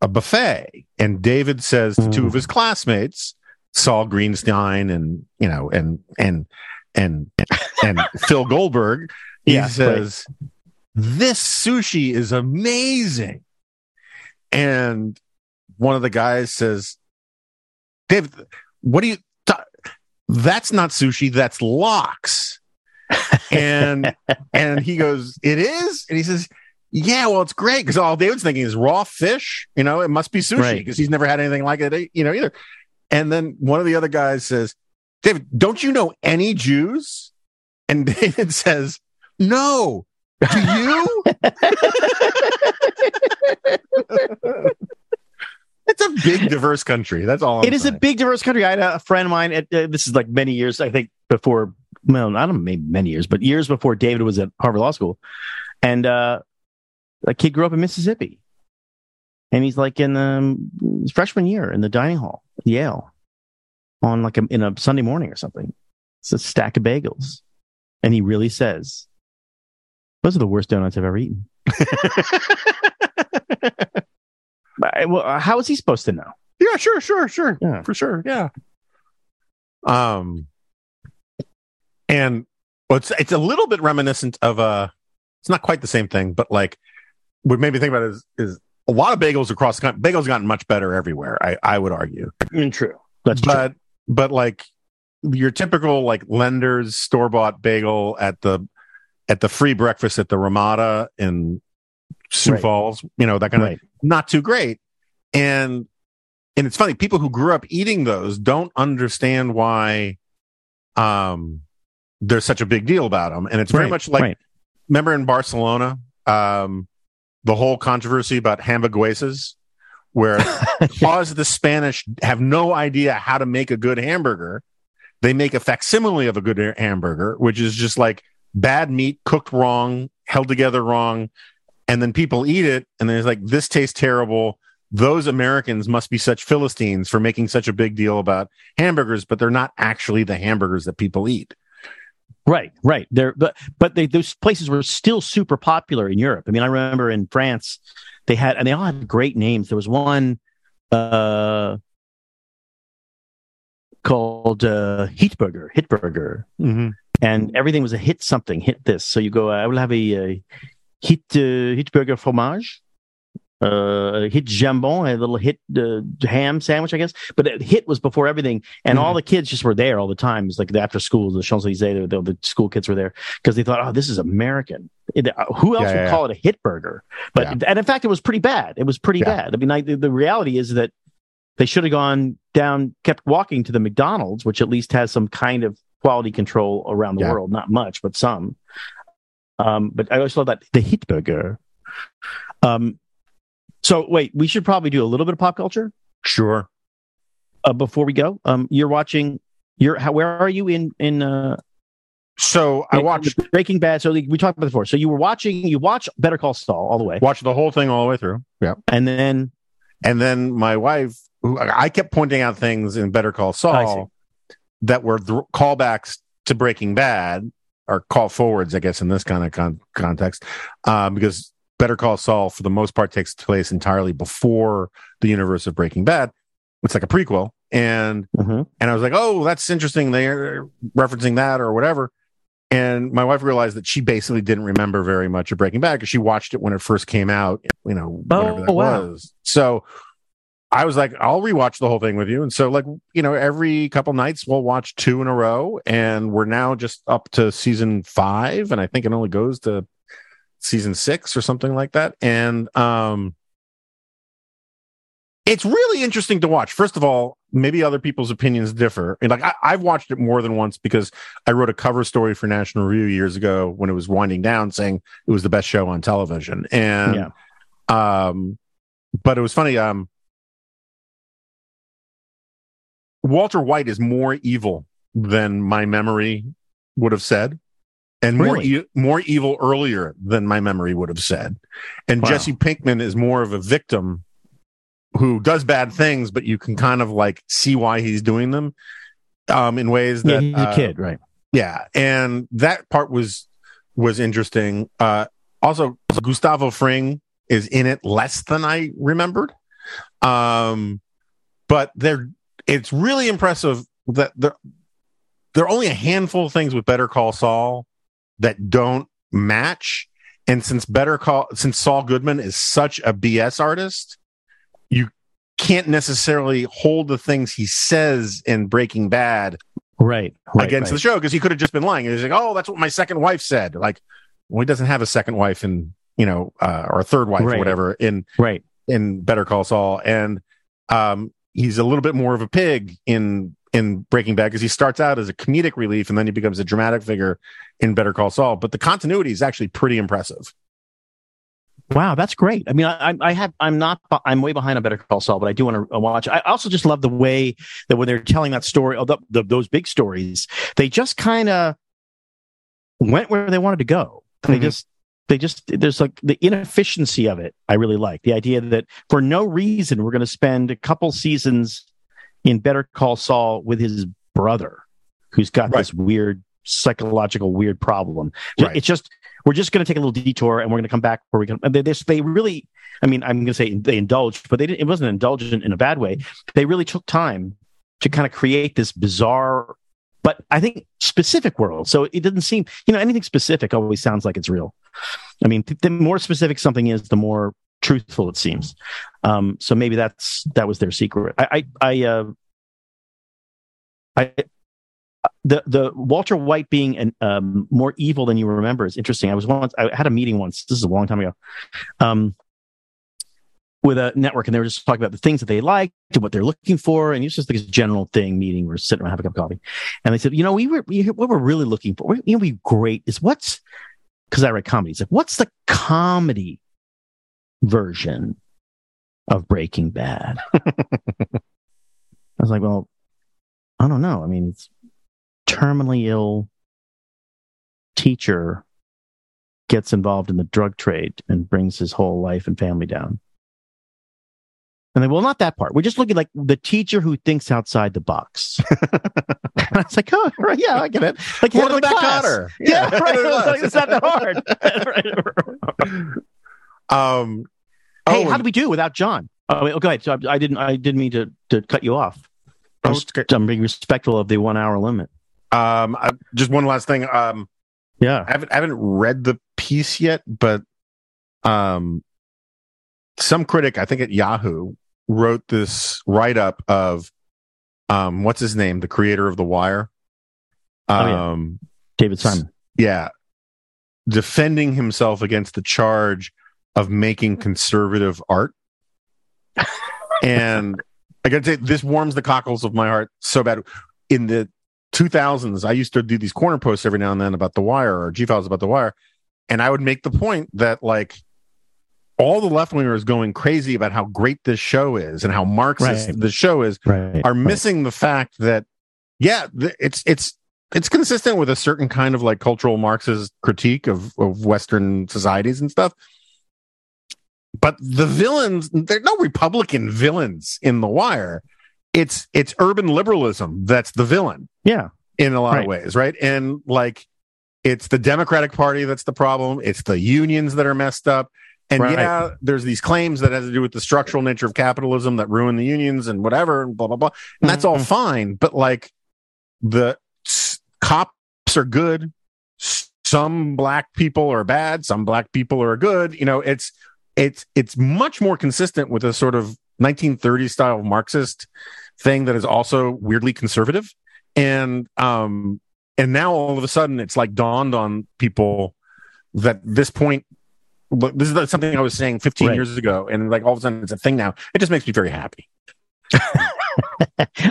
a buffet. And David says mm. to two of his classmates, Saul Greenstein and you know, and and and and Phil Goldberg, he yeah, says, right. "This sushi is amazing." And one of the guys says, "David, what do you? Th- that's not sushi. That's lox." And and he goes, "It is." And he says, "Yeah, well, it's great because all David's thinking is raw fish. You know, it must be sushi because right. he's never had anything like it. You know, either." And then one of the other guys says, "David, don't you know any Jews?" And David says, "No, do you?" It's a big, diverse country. That's all. I'm it is saying. a big, diverse country. I had a friend of mine. At, uh, this is like many years, I think, before. Well, not maybe many years, but years before David was at Harvard Law School, and uh, a kid grew up in Mississippi, and he's like in um, his freshman year in the dining hall at Yale, on like a, in a Sunday morning or something. It's a stack of bagels, and he really says, "Those are the worst donuts I've ever eaten." Well, how is he supposed to know? Yeah, sure, sure, sure, yeah. for sure, yeah. Um, and well, it's it's a little bit reminiscent of a. It's not quite the same thing, but like what made me think about it is is a lot of bagels across the country. Bagels have gotten much better everywhere. I I would argue. And true, that's but, true. But like your typical like Lender's store bought bagel at the at the free breakfast at the Ramada in Sioux right. Falls, you know, that kind right. of not too great. And and it's funny, people who grew up eating those don't understand why um there's such a big deal about them. And it's very right. much like right. remember in Barcelona, um the whole controversy about hamburguesas, where because the Spanish have no idea how to make a good hamburger, they make a facsimile of a good hamburger, which is just like bad meat cooked wrong, held together wrong. And then people eat it, and then it's like, this tastes terrible. Those Americans must be such Philistines for making such a big deal about hamburgers, but they're not actually the hamburgers that people eat. Right, right. They're, but but they, those places were still super popular in Europe. I mean, I remember in France, they had, and they all had great names. There was one uh, called uh, Hitburger, Hitburger. Mm-hmm. And everything was a hit something, hit this. So you go, I will have a... a Hit uh, hit burger fromage, uh, hit jambon, a little hit uh, ham sandwich, I guess. But it, hit was before everything, and mm-hmm. all the kids just were there all the time. It's like after school, the Champs-Élysées, the, the school kids were there because they thought, "Oh, this is American. It, uh, who else yeah, would yeah. call it a hit burger?" But yeah. and in fact, it was pretty bad. It was pretty yeah. bad. I mean, I, the, the reality is that they should have gone down, kept walking to the McDonald's, which at least has some kind of quality control around the yeah. world. Not much, but some. Um, but I always love that the Hitburger. Um, so wait, we should probably do a little bit of pop culture. Sure. Uh, before we go, um, you're watching. You're how? Where are you in in? Uh, so I in, watched Breaking Bad. So we talked about it before. So you were watching. You watch Better Call Saul all the way. Watched the whole thing all the way through. Yeah. And then, and then my wife, who, I kept pointing out things in Better Call Saul that were th- callbacks to Breaking Bad. Or call forwards, I guess, in this kind of con- context, uh, because Better Call Saul, for the most part, takes place entirely before the universe of Breaking Bad. It's like a prequel, and mm-hmm. and I was like, "Oh, that's interesting. They're referencing that or whatever." And my wife realized that she basically didn't remember very much of Breaking Bad because she watched it when it first came out. You know, oh, whatever that wow. was. So I was like, "I'll rewatch the whole thing with you." And so, like, you know, every couple nights we'll watch two in a row, and we're now just up to season five, and I think it only goes to season six or something like that. And um, it's really interesting to watch. First of all, maybe other people's opinions differ. And like, I- I've watched it more than once because I wrote a cover story for National Review years ago when it was winding down, saying it was the best show on television, and yeah. um. But it was funny. Um, Walter White is more evil than my memory would have said, and more really? e- more evil earlier than my memory would have said. And wow. Jesse Pinkman is more of a victim who does bad things, but you can kind of like see why he's doing them um, in ways that yeah, he's a uh, kid, right? Yeah, and that part was was interesting. Uh, also, Gustavo Fring is in it less than I remembered, um, but they're. It's really impressive that there, there are only a handful of things with Better Call Saul that don't match. And since Better Call, since Saul Goodman is such a B S artist, you can't necessarily hold the things he says in Breaking Bad right, right against right. the show, because he could have just been lying. He's like, "Oh, that's what my second wife said." Like, well, he doesn't have a second wife in, you know, uh, or a third wife right. or whatever in right. in Better Call Saul, and um. He's a little bit more of a pig in in Breaking Bad, because he starts out as a comedic relief and then he becomes a dramatic figure in Better Call Saul. But the continuity is actually pretty impressive. Wow, that's great. I mean, I, I have I'm not I'm way behind on Better Call Saul, but I do want to watch. I also just love the way that when they're telling that story, the, the, those big stories, they just kind of went where they wanted to go. They mm-hmm. just. They just, there's like the inefficiency of it. I really like the idea that for no reason, we're going to spend a couple seasons in Better Call Saul with his brother, who's got right. this weird psychological, weird problem. Right. It's just, we're just going to take a little detour and we're going to come back where we can. They, they really, I mean, I'm going to say they indulged, but they didn't, it wasn't indulgent in a bad way. They really took time to kind of create this bizarre, but I think specific world. So it didn't seem, you know, anything specific always sounds like it's real. I mean, the more specific something is, the more truthful it seems. Um, so maybe that's that was their secret. I, I, I, uh, I the the Walter White being an, um, more evil than you remember is interesting. I was once I had a meeting once. This is a long time ago. Um, with a network, and they were just talking about the things that they liked and what they're looking for, and it's just like this general thing meeting. We're sitting around having a cup of coffee, and they said, "You know, we were we, what we're really looking for. You know, be great is what's because I write comedies. Like, what's the comedy version of Breaking Bad?" I was like, "Well, I don't know. I mean, it's terminally ill teacher gets involved in the drug trade and brings his whole life and family down." And they, well, not that part. We're just looking like the teacher who thinks outside the box. And I was like, oh, right, yeah, I get it. Like, head of the class. Cotter. Yeah, yeah, right. It was like, it's not that hard. Right. um, hey, oh, how do we do without John? Oh, go ahead. So I, I didn't. I didn't mean to, to cut you off. I'm, just, I'm being respectful of the one hour limit. Um, I, just one last thing. Um, yeah, I haven't, I haven't read the piece yet, but um, some critic, I think at Yahoo, wrote this write-up of um what's his name, the creator of The Wire, um oh, yeah. David Simon, yeah defending himself against the charge of making conservative art. And I gotta say, this warms the cockles of my heart so bad. In the two thousands, I used to do these corner posts every now and then about The Wire, or G-Files about The Wire, and I would make the point that, like, all the left-wingers going crazy about how great this show is and how Marxist right. the show is right. are missing right. the fact that, yeah, th- it's it's it's consistent with a certain kind of like cultural Marxist critique of, of Western societies and stuff. But the villains, there are no Republican villains in The Wire. It's it's urban liberalism that's the villain. Yeah, in a lot right. of ways, right? And like, it's the Democratic Party that's the problem. It's the unions that are messed up. And right. yeah, there's these claims that has to do with the structural nature of capitalism that ruin the unions and whatever, and blah, blah, blah. And that's all fine. But like, the s- cops are good. S- some black people are bad. Some black people are good. You know, it's, it's, it's much more consistent with a sort of nineteen thirties style Marxist thing that is also weirdly conservative. And, um, and now all of a sudden it's like dawned on people that this point, look, this is something I was saying fifteen right. years ago, and like all of a sudden it's a thing now. It just makes me very happy.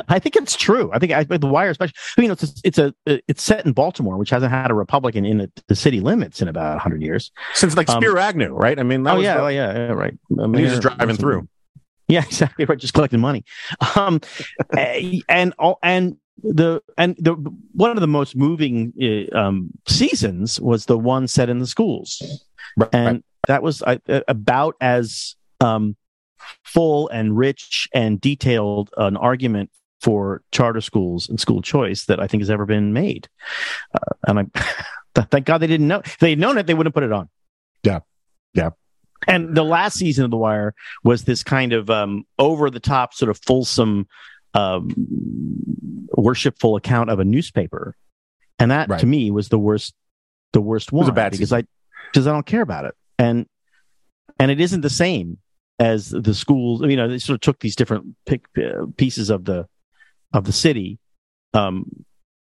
I think it's true. I think I, The Wire, especially. I mean, it's a, it's a it's set in Baltimore, which hasn't had a Republican in the, the city limits in about a hundred years since like Spiro um, Agnew, right? I mean, that oh was yeah, the, oh yeah, yeah, right. I mean, he's just driving through. Yeah, exactly right. Just collecting money. Um, and all, and the and the one of the most moving uh, um, seasons was the one set in the schools, right, and right. that was uh, about as um, full and rich and detailed an argument for charter schools and school choice that I think has ever been made. Uh, and I thank God they didn't know. If they had known it, they wouldn't put it on. Yeah, yeah. And the last season of The Wire was this kind of um, over-the-top, sort of fulsome, um, worshipful account of a newspaper, and that right. to me was the worst, the worst one. It was a bad because season. I, because I don't care about it, and and it isn't the same as the schools. You know, they sort of took these different pick, uh, pieces of the of the city, um,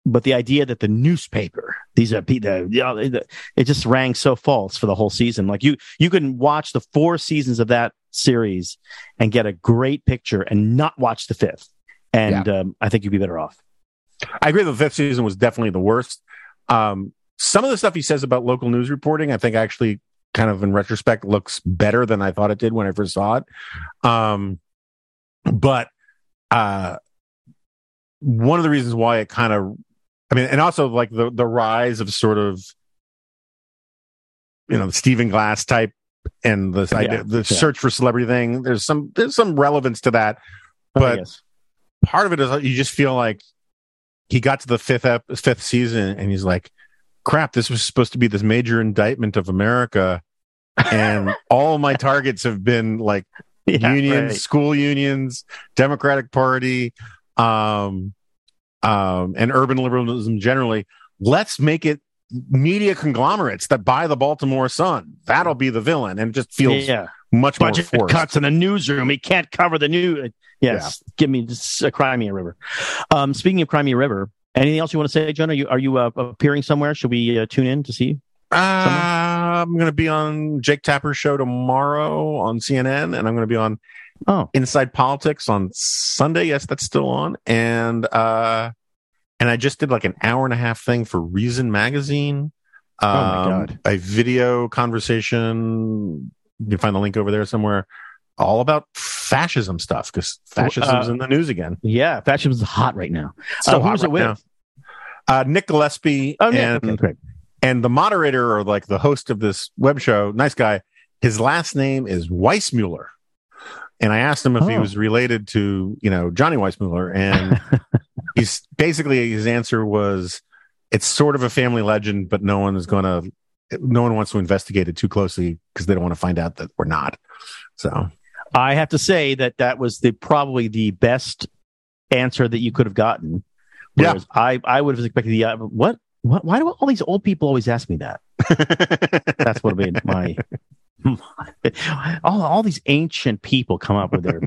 but the idea that the newspaper. These are people, you know, it just rang so false for the whole season. Like you, you can watch the four seasons of that series and get a great picture and not watch the fifth. And yeah. um, I think you'd be better off. I agree. The fifth season was definitely the worst. Um, some of the stuff he says about local news reporting, I think actually kind of in retrospect looks better than I thought it did when I first saw it. Um, but uh, one of the reasons why it kind of, I mean, and also like the, the rise of sort of, you know, the Stephen Glass type and the yeah, the yeah. search for celebrity thing. There's some there's some relevance to that, but oh, yes. part of it is you just feel like he got to the fifth ep- fifth season and he's like, "Crap, this was supposed to be this major indictment of America, and all my targets have been like yeah, unions, right. school unions, Democratic Party." Um, Um, and urban liberalism generally. Let's make it media conglomerates that buy the Baltimore Sun. That'll be the villain, and it just feels yeah. much budget more forced. Cuts in the newsroom. He can't cover the news. Yes, yeah. give me just, uh, Cry Me a River. Um, speaking of Cry Me a River, anything else you want to say, John? Are you are you uh, appearing somewhere? Should we uh, tune in to see you? Uh, I'm going to be on Jake Tapper's show tomorrow on C N N, and I'm going to be on. Oh, Inside Politics on Sunday. Yes, that's still on. And uh, and I just did like an hour and a half thing for Reason magazine. Um, oh my God. A video conversation. You can find the link over there somewhere. All about fascism stuff because fascism's uh, in the news again. Yeah, fascism's hot right now. So uh, who's right it with? Now. Uh, Nick Gillespie oh, yeah. and okay, and the moderator or like the host of this web show. Nice guy. His last name is Weissmuller. And I asked him if oh. he was related to, you know, Johnny Weissmuller. And he's basically his answer was, it's sort of a family legend, but no one is going to, no one wants to investigate it too closely because they don't want to find out that we're not. So I have to say that that was the probably the best answer that you could have gotten. Yeah. I, I would have expected the, uh, what, what, why do all these old people always ask me that? That's what made my... all all these ancient people come up with their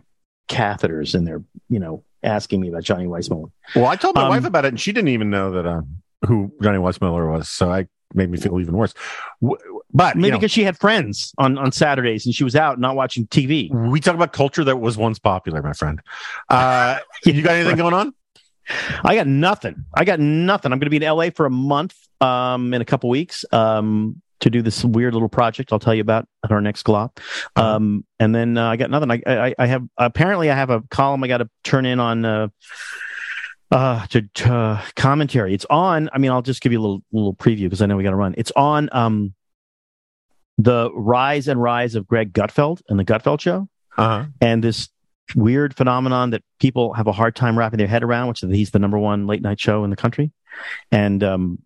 catheters and they're, you know, asking me about Johnny Weissmuller. Well, I told my um, wife about it and she didn't even know that uh, who Johnny Weissmuller was. So I made me feel even worse. But maybe because you know, she had friends on, on Saturdays and she was out not watching T V. We talk about culture that was once popular, my friend. Uh, yeah, you got anything going on? I got nothing. I got nothing. I'm going to be in L A for a month um, in a couple weeks. Um, to do this weird little project I'll tell you about at our next glop. Um, and then uh, I got nothing. I, I, I have, apparently I have a column I got to turn in on uh, uh, to, to uh, commentary. It's on, I mean, I'll just give you a little, little preview because I know we got to run. It's on um, the rise and rise of Greg Gutfeld and the Gutfeld Show. Uh-huh. And this weird phenomenon that people have a hard time wrapping their head around, which is that he's the number one late night show in the country. And, um,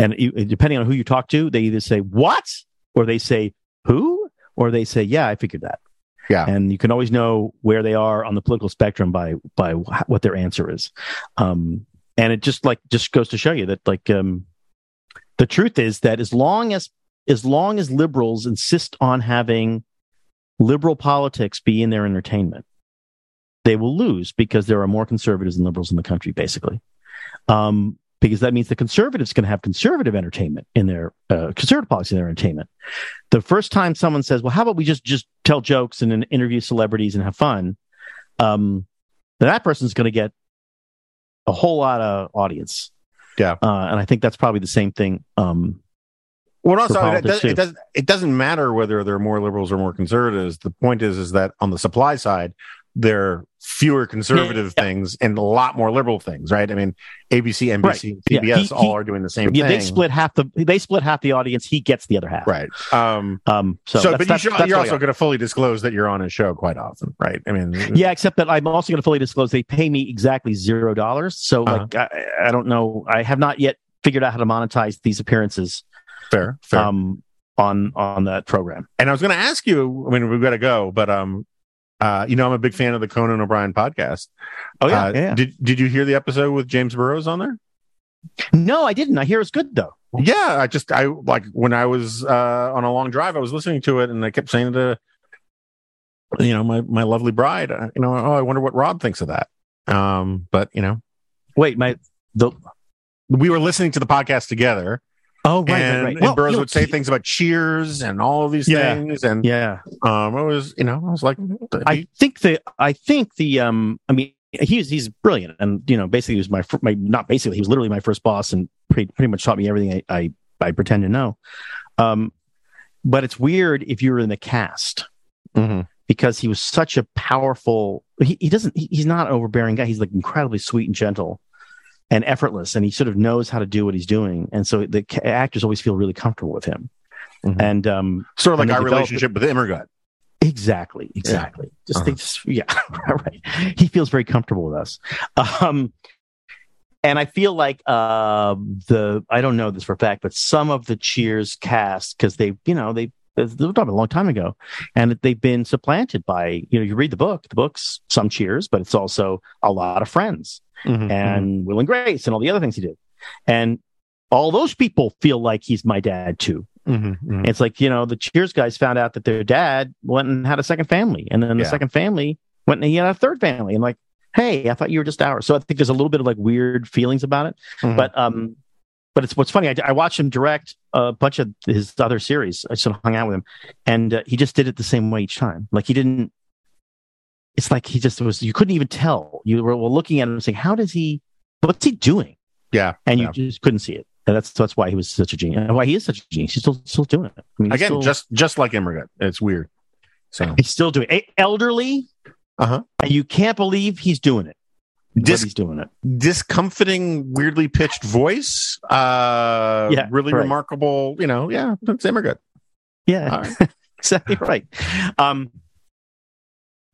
And depending on who you talk to, they either say, what? Or they say, who? Or they say, yeah, I figured that. Yeah. And you can always know where they are on the political spectrum by by what their answer is. Um, and it just like just goes to show you that like um, the truth is that as long as as long as liberals insist on having liberal politics be in their entertainment, they will lose because there are more conservatives and liberals in the country, basically. Um Because that means the conservatives can have conservative entertainment in their uh, conservative policy in their entertainment. The first time someone says, "Well, how about we just just tell jokes and then interview celebrities and have fun," um, then that person's going to get a whole lot of audience. Yeah, uh, and I think that's probably the same thing um, Well, not so it, does, it doesn't. It doesn't matter whether they're more liberals or more conservatives. The point is, is that on the supply side, there are fewer conservative yeah. things and a lot more liberal things, right? I mean, A B C, N B C, right. C B S yeah. he, all he, are doing the same yeah, thing. They split half the. They split half the audience. He gets the other half, right? Um, um. So, so that's, but that's, you should, that's you're also going to fully disclose that you're on his show quite often, right? I mean, yeah, except that I'm also going to fully disclose they pay me exactly zero dollars. So, uh-huh. like, I, I don't know. I have not yet figured out how to monetize these appearances. Fair, fair. Um, on on that program. And I was going to ask you. I mean, we've got to go, but um, uh, you know, I'm a big fan of the Conan O'Brien podcast. Oh yeah, uh, yeah. Did Did you hear the episode with James Burrows on there? No, I didn't. I hear it's good though. Yeah, I just I like when I was uh, on a long drive, I was listening to it, and I kept saying to you know my my lovely bride, uh, you know, oh, I wonder what Rob thinks of that. Um, but you know, wait, my the we were listening to the podcast together. Oh, right, and, right, right. And well, Burrows you know, would say he, things about Cheers and all of these yeah, things, and yeah, um, I was, you know, I was like, I think the, I think the, um, I mean, he's he's brilliant, and you know, basically, he was my, my not basically, he was literally my first boss, and pretty, pretty much taught me everything I, I, I pretend to know. Um, but it's weird if you're in the cast mm-hmm. because he was such a powerful. He, he doesn't. He, he's not an overbearing guy. He's like incredibly sweet and gentle. And effortless, and he sort of knows how to do what he's doing, and so the ca- actors always feel really comfortable with him. Mm-hmm. And um, sort of like our relationship with Immergut. Exactly, exactly. Yeah. Just, uh-huh. they just yeah, right. He feels very comfortable with us. Um, and I feel like uh, the I don't know this for a fact, but some of the Cheers cast because they, you know, they they were talking a long time ago, and they've been supplanted by you know you read the book, the book's some Cheers, but it's also a lot of Friends. Mm-hmm, and mm-hmm. Will and Grace and all the other things he did. And all those people feel like he's my dad, too. Mm-hmm, mm-hmm. It's like, you know, the Cheers guys found out that their dad went and had a second family. And then yeah. the second family went and he had a third family. And like, hey, I thought you were just ours. So I think there's a little bit of like weird feelings about it. Mm-hmm. But um, but it's what's funny. I, I watched him direct a bunch of his other series. I sort of hung out with him. And uh, he just did it the same way each time. Like he didn't. It's like he just was, you couldn't even tell. You were looking at him and saying, how does he, what's he doing? Yeah. And you yeah. just couldn't see it. And that's that's why he was such a genius. And why he is such a genius. He's still, still doing it. I mean, Again, still, just just like Immergut. It's weird. So He's still doing it. Elderly. Uh-huh. And you can't believe he's doing it. Dis- he's doing it. Discomforting, weirdly pitched voice. Uh, yeah, really right. remarkable, you know, yeah, it's Immergut. Yeah. All right. Exactly right. Um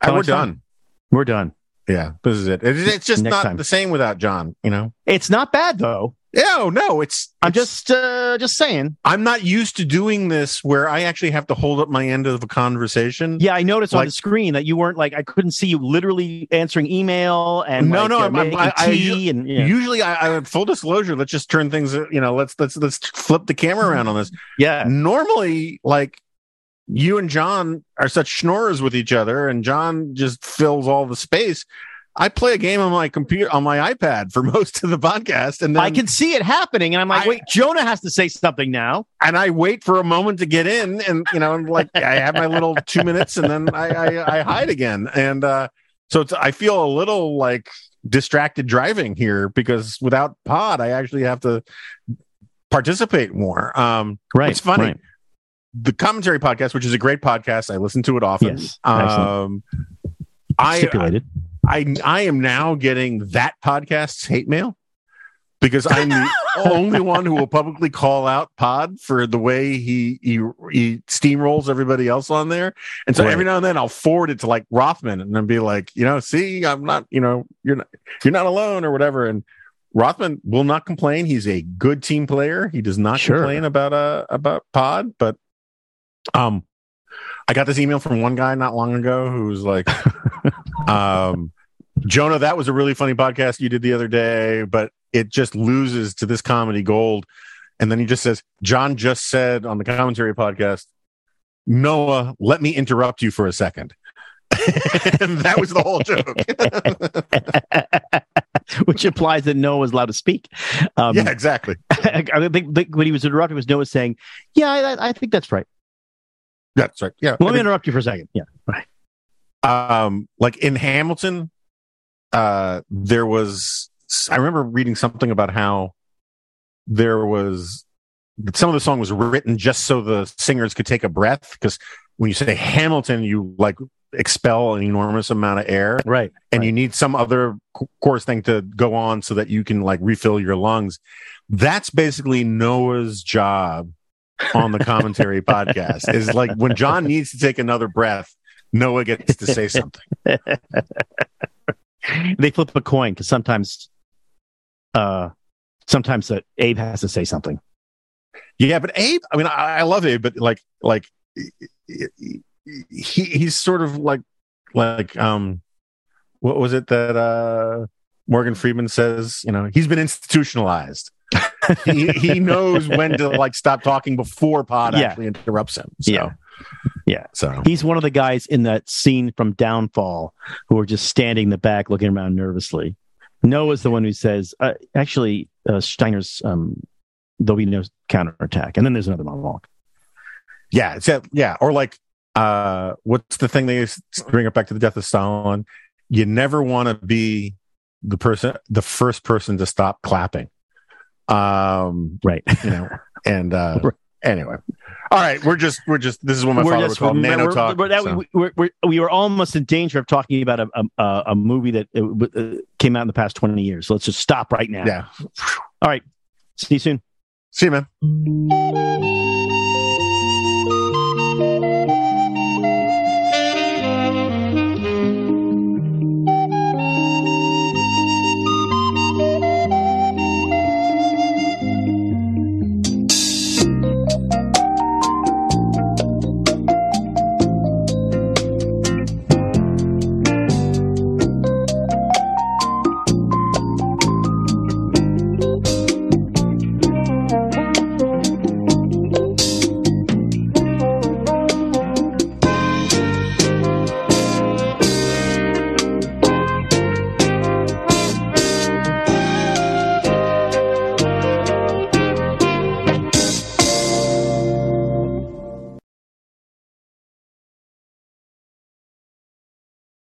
We're done. Time. We're done. Yeah, this is it. it it's just Next not time. the same without John. You know, it's not bad though. Yeah, oh, no, it's. I'm it's, just, uh, just saying. I'm not used to doing this where I actually have to hold up my end of a conversation. Yeah, I noticed like, on the screen that you weren't like I couldn't see you literally answering email and no, like, no. Uh, I'm, I'm, I, I, and, you know. Usually, I, I full disclosure. Let's just turn things. You know, let's let's let's flip the camera around on this. Yeah. Normally, like. You and John are such schnorrers with each other, and John just fills all the space. I play a game on my computer, on my iPad for most of the podcast, and then I can see it happening, and I'm like, I, wait, Jonah has to say something now, and I wait for a moment to get in, and you know, I'm like, I have my little two minutes, and then I, I, I hide again, and uh, so it's, I feel a little like distracted driving here because without Pod, I actually have to participate more. Um, right, it's funny. Right. The Commentary podcast, which is a great podcast, I listen to it often. Yes, um, I, I I am now getting that podcast's hate mail because I'm the only one who will publicly call out Pod for the way he he, he steamrolls everybody else on there. And so right. every now and then I'll forward it to like Rothman and then be like, you know, see, I'm not, you know, you're not you're not alone or whatever. And Rothman will not complain. He's a good team player. He does not sure. complain about uh about Pod, but. Um, I got this email from one guy not long ago who was like, um, Jonah, that was a really funny podcast you did the other day, but it just loses to this comedy gold. And then he just says, John just said on the Commentary podcast, Noah, let me interrupt you for a second. And that was the whole joke. Which implies that Noah was allowed to speak. Um, yeah, exactly. I think when he was interrupted, was Noah saying, yeah, I, I think that's right. That's right. Yeah. Let me interrupt you for a second. Yeah. Right. Um, like in Hamilton, uh, there was, I remember reading something about how there was some of the song was written just so the singers could take a breath, because when you say Hamilton, you like expel an enormous amount of air, right? And right. you need some other chorus thing to go on so that you can like refill your lungs. That's basically Noah's job on the Commentary podcast, is like when John needs to take another breath, Noah gets to say something. They flip a coin, because sometimes uh sometimes uh, Abe has to say something. Yeah, but Abe, I mean, I, I love Abe, but like like he he's sort of like like um what was it that uh Morgan Freeman says, you know, he's been institutionalized. he, he knows when to like stop talking before Pod yeah. actually interrupts him. So. Yeah. Yeah. So he's one of the guys in that scene from Downfall who are just standing in the back looking around nervously. Noah's the one who says, uh, actually, uh, Steiner's, um, there'll be no counterattack. And then there's another monologue. Yeah. It's, yeah. Or like, uh, what's the thing they bring up back to The Death of Stalin? You never want to be the person, the first person to stop clapping. Um, right. You know, and uh, right. anyway, all right. We're just, we're just, this is what my we're father just, was called Nano Talk. We're, so. we, we're, we're, we were almost in danger of talking about a a, a movie that uh, came out in the past twenty years. So let's just stop right now. Yeah. All right. See you soon. See you, man.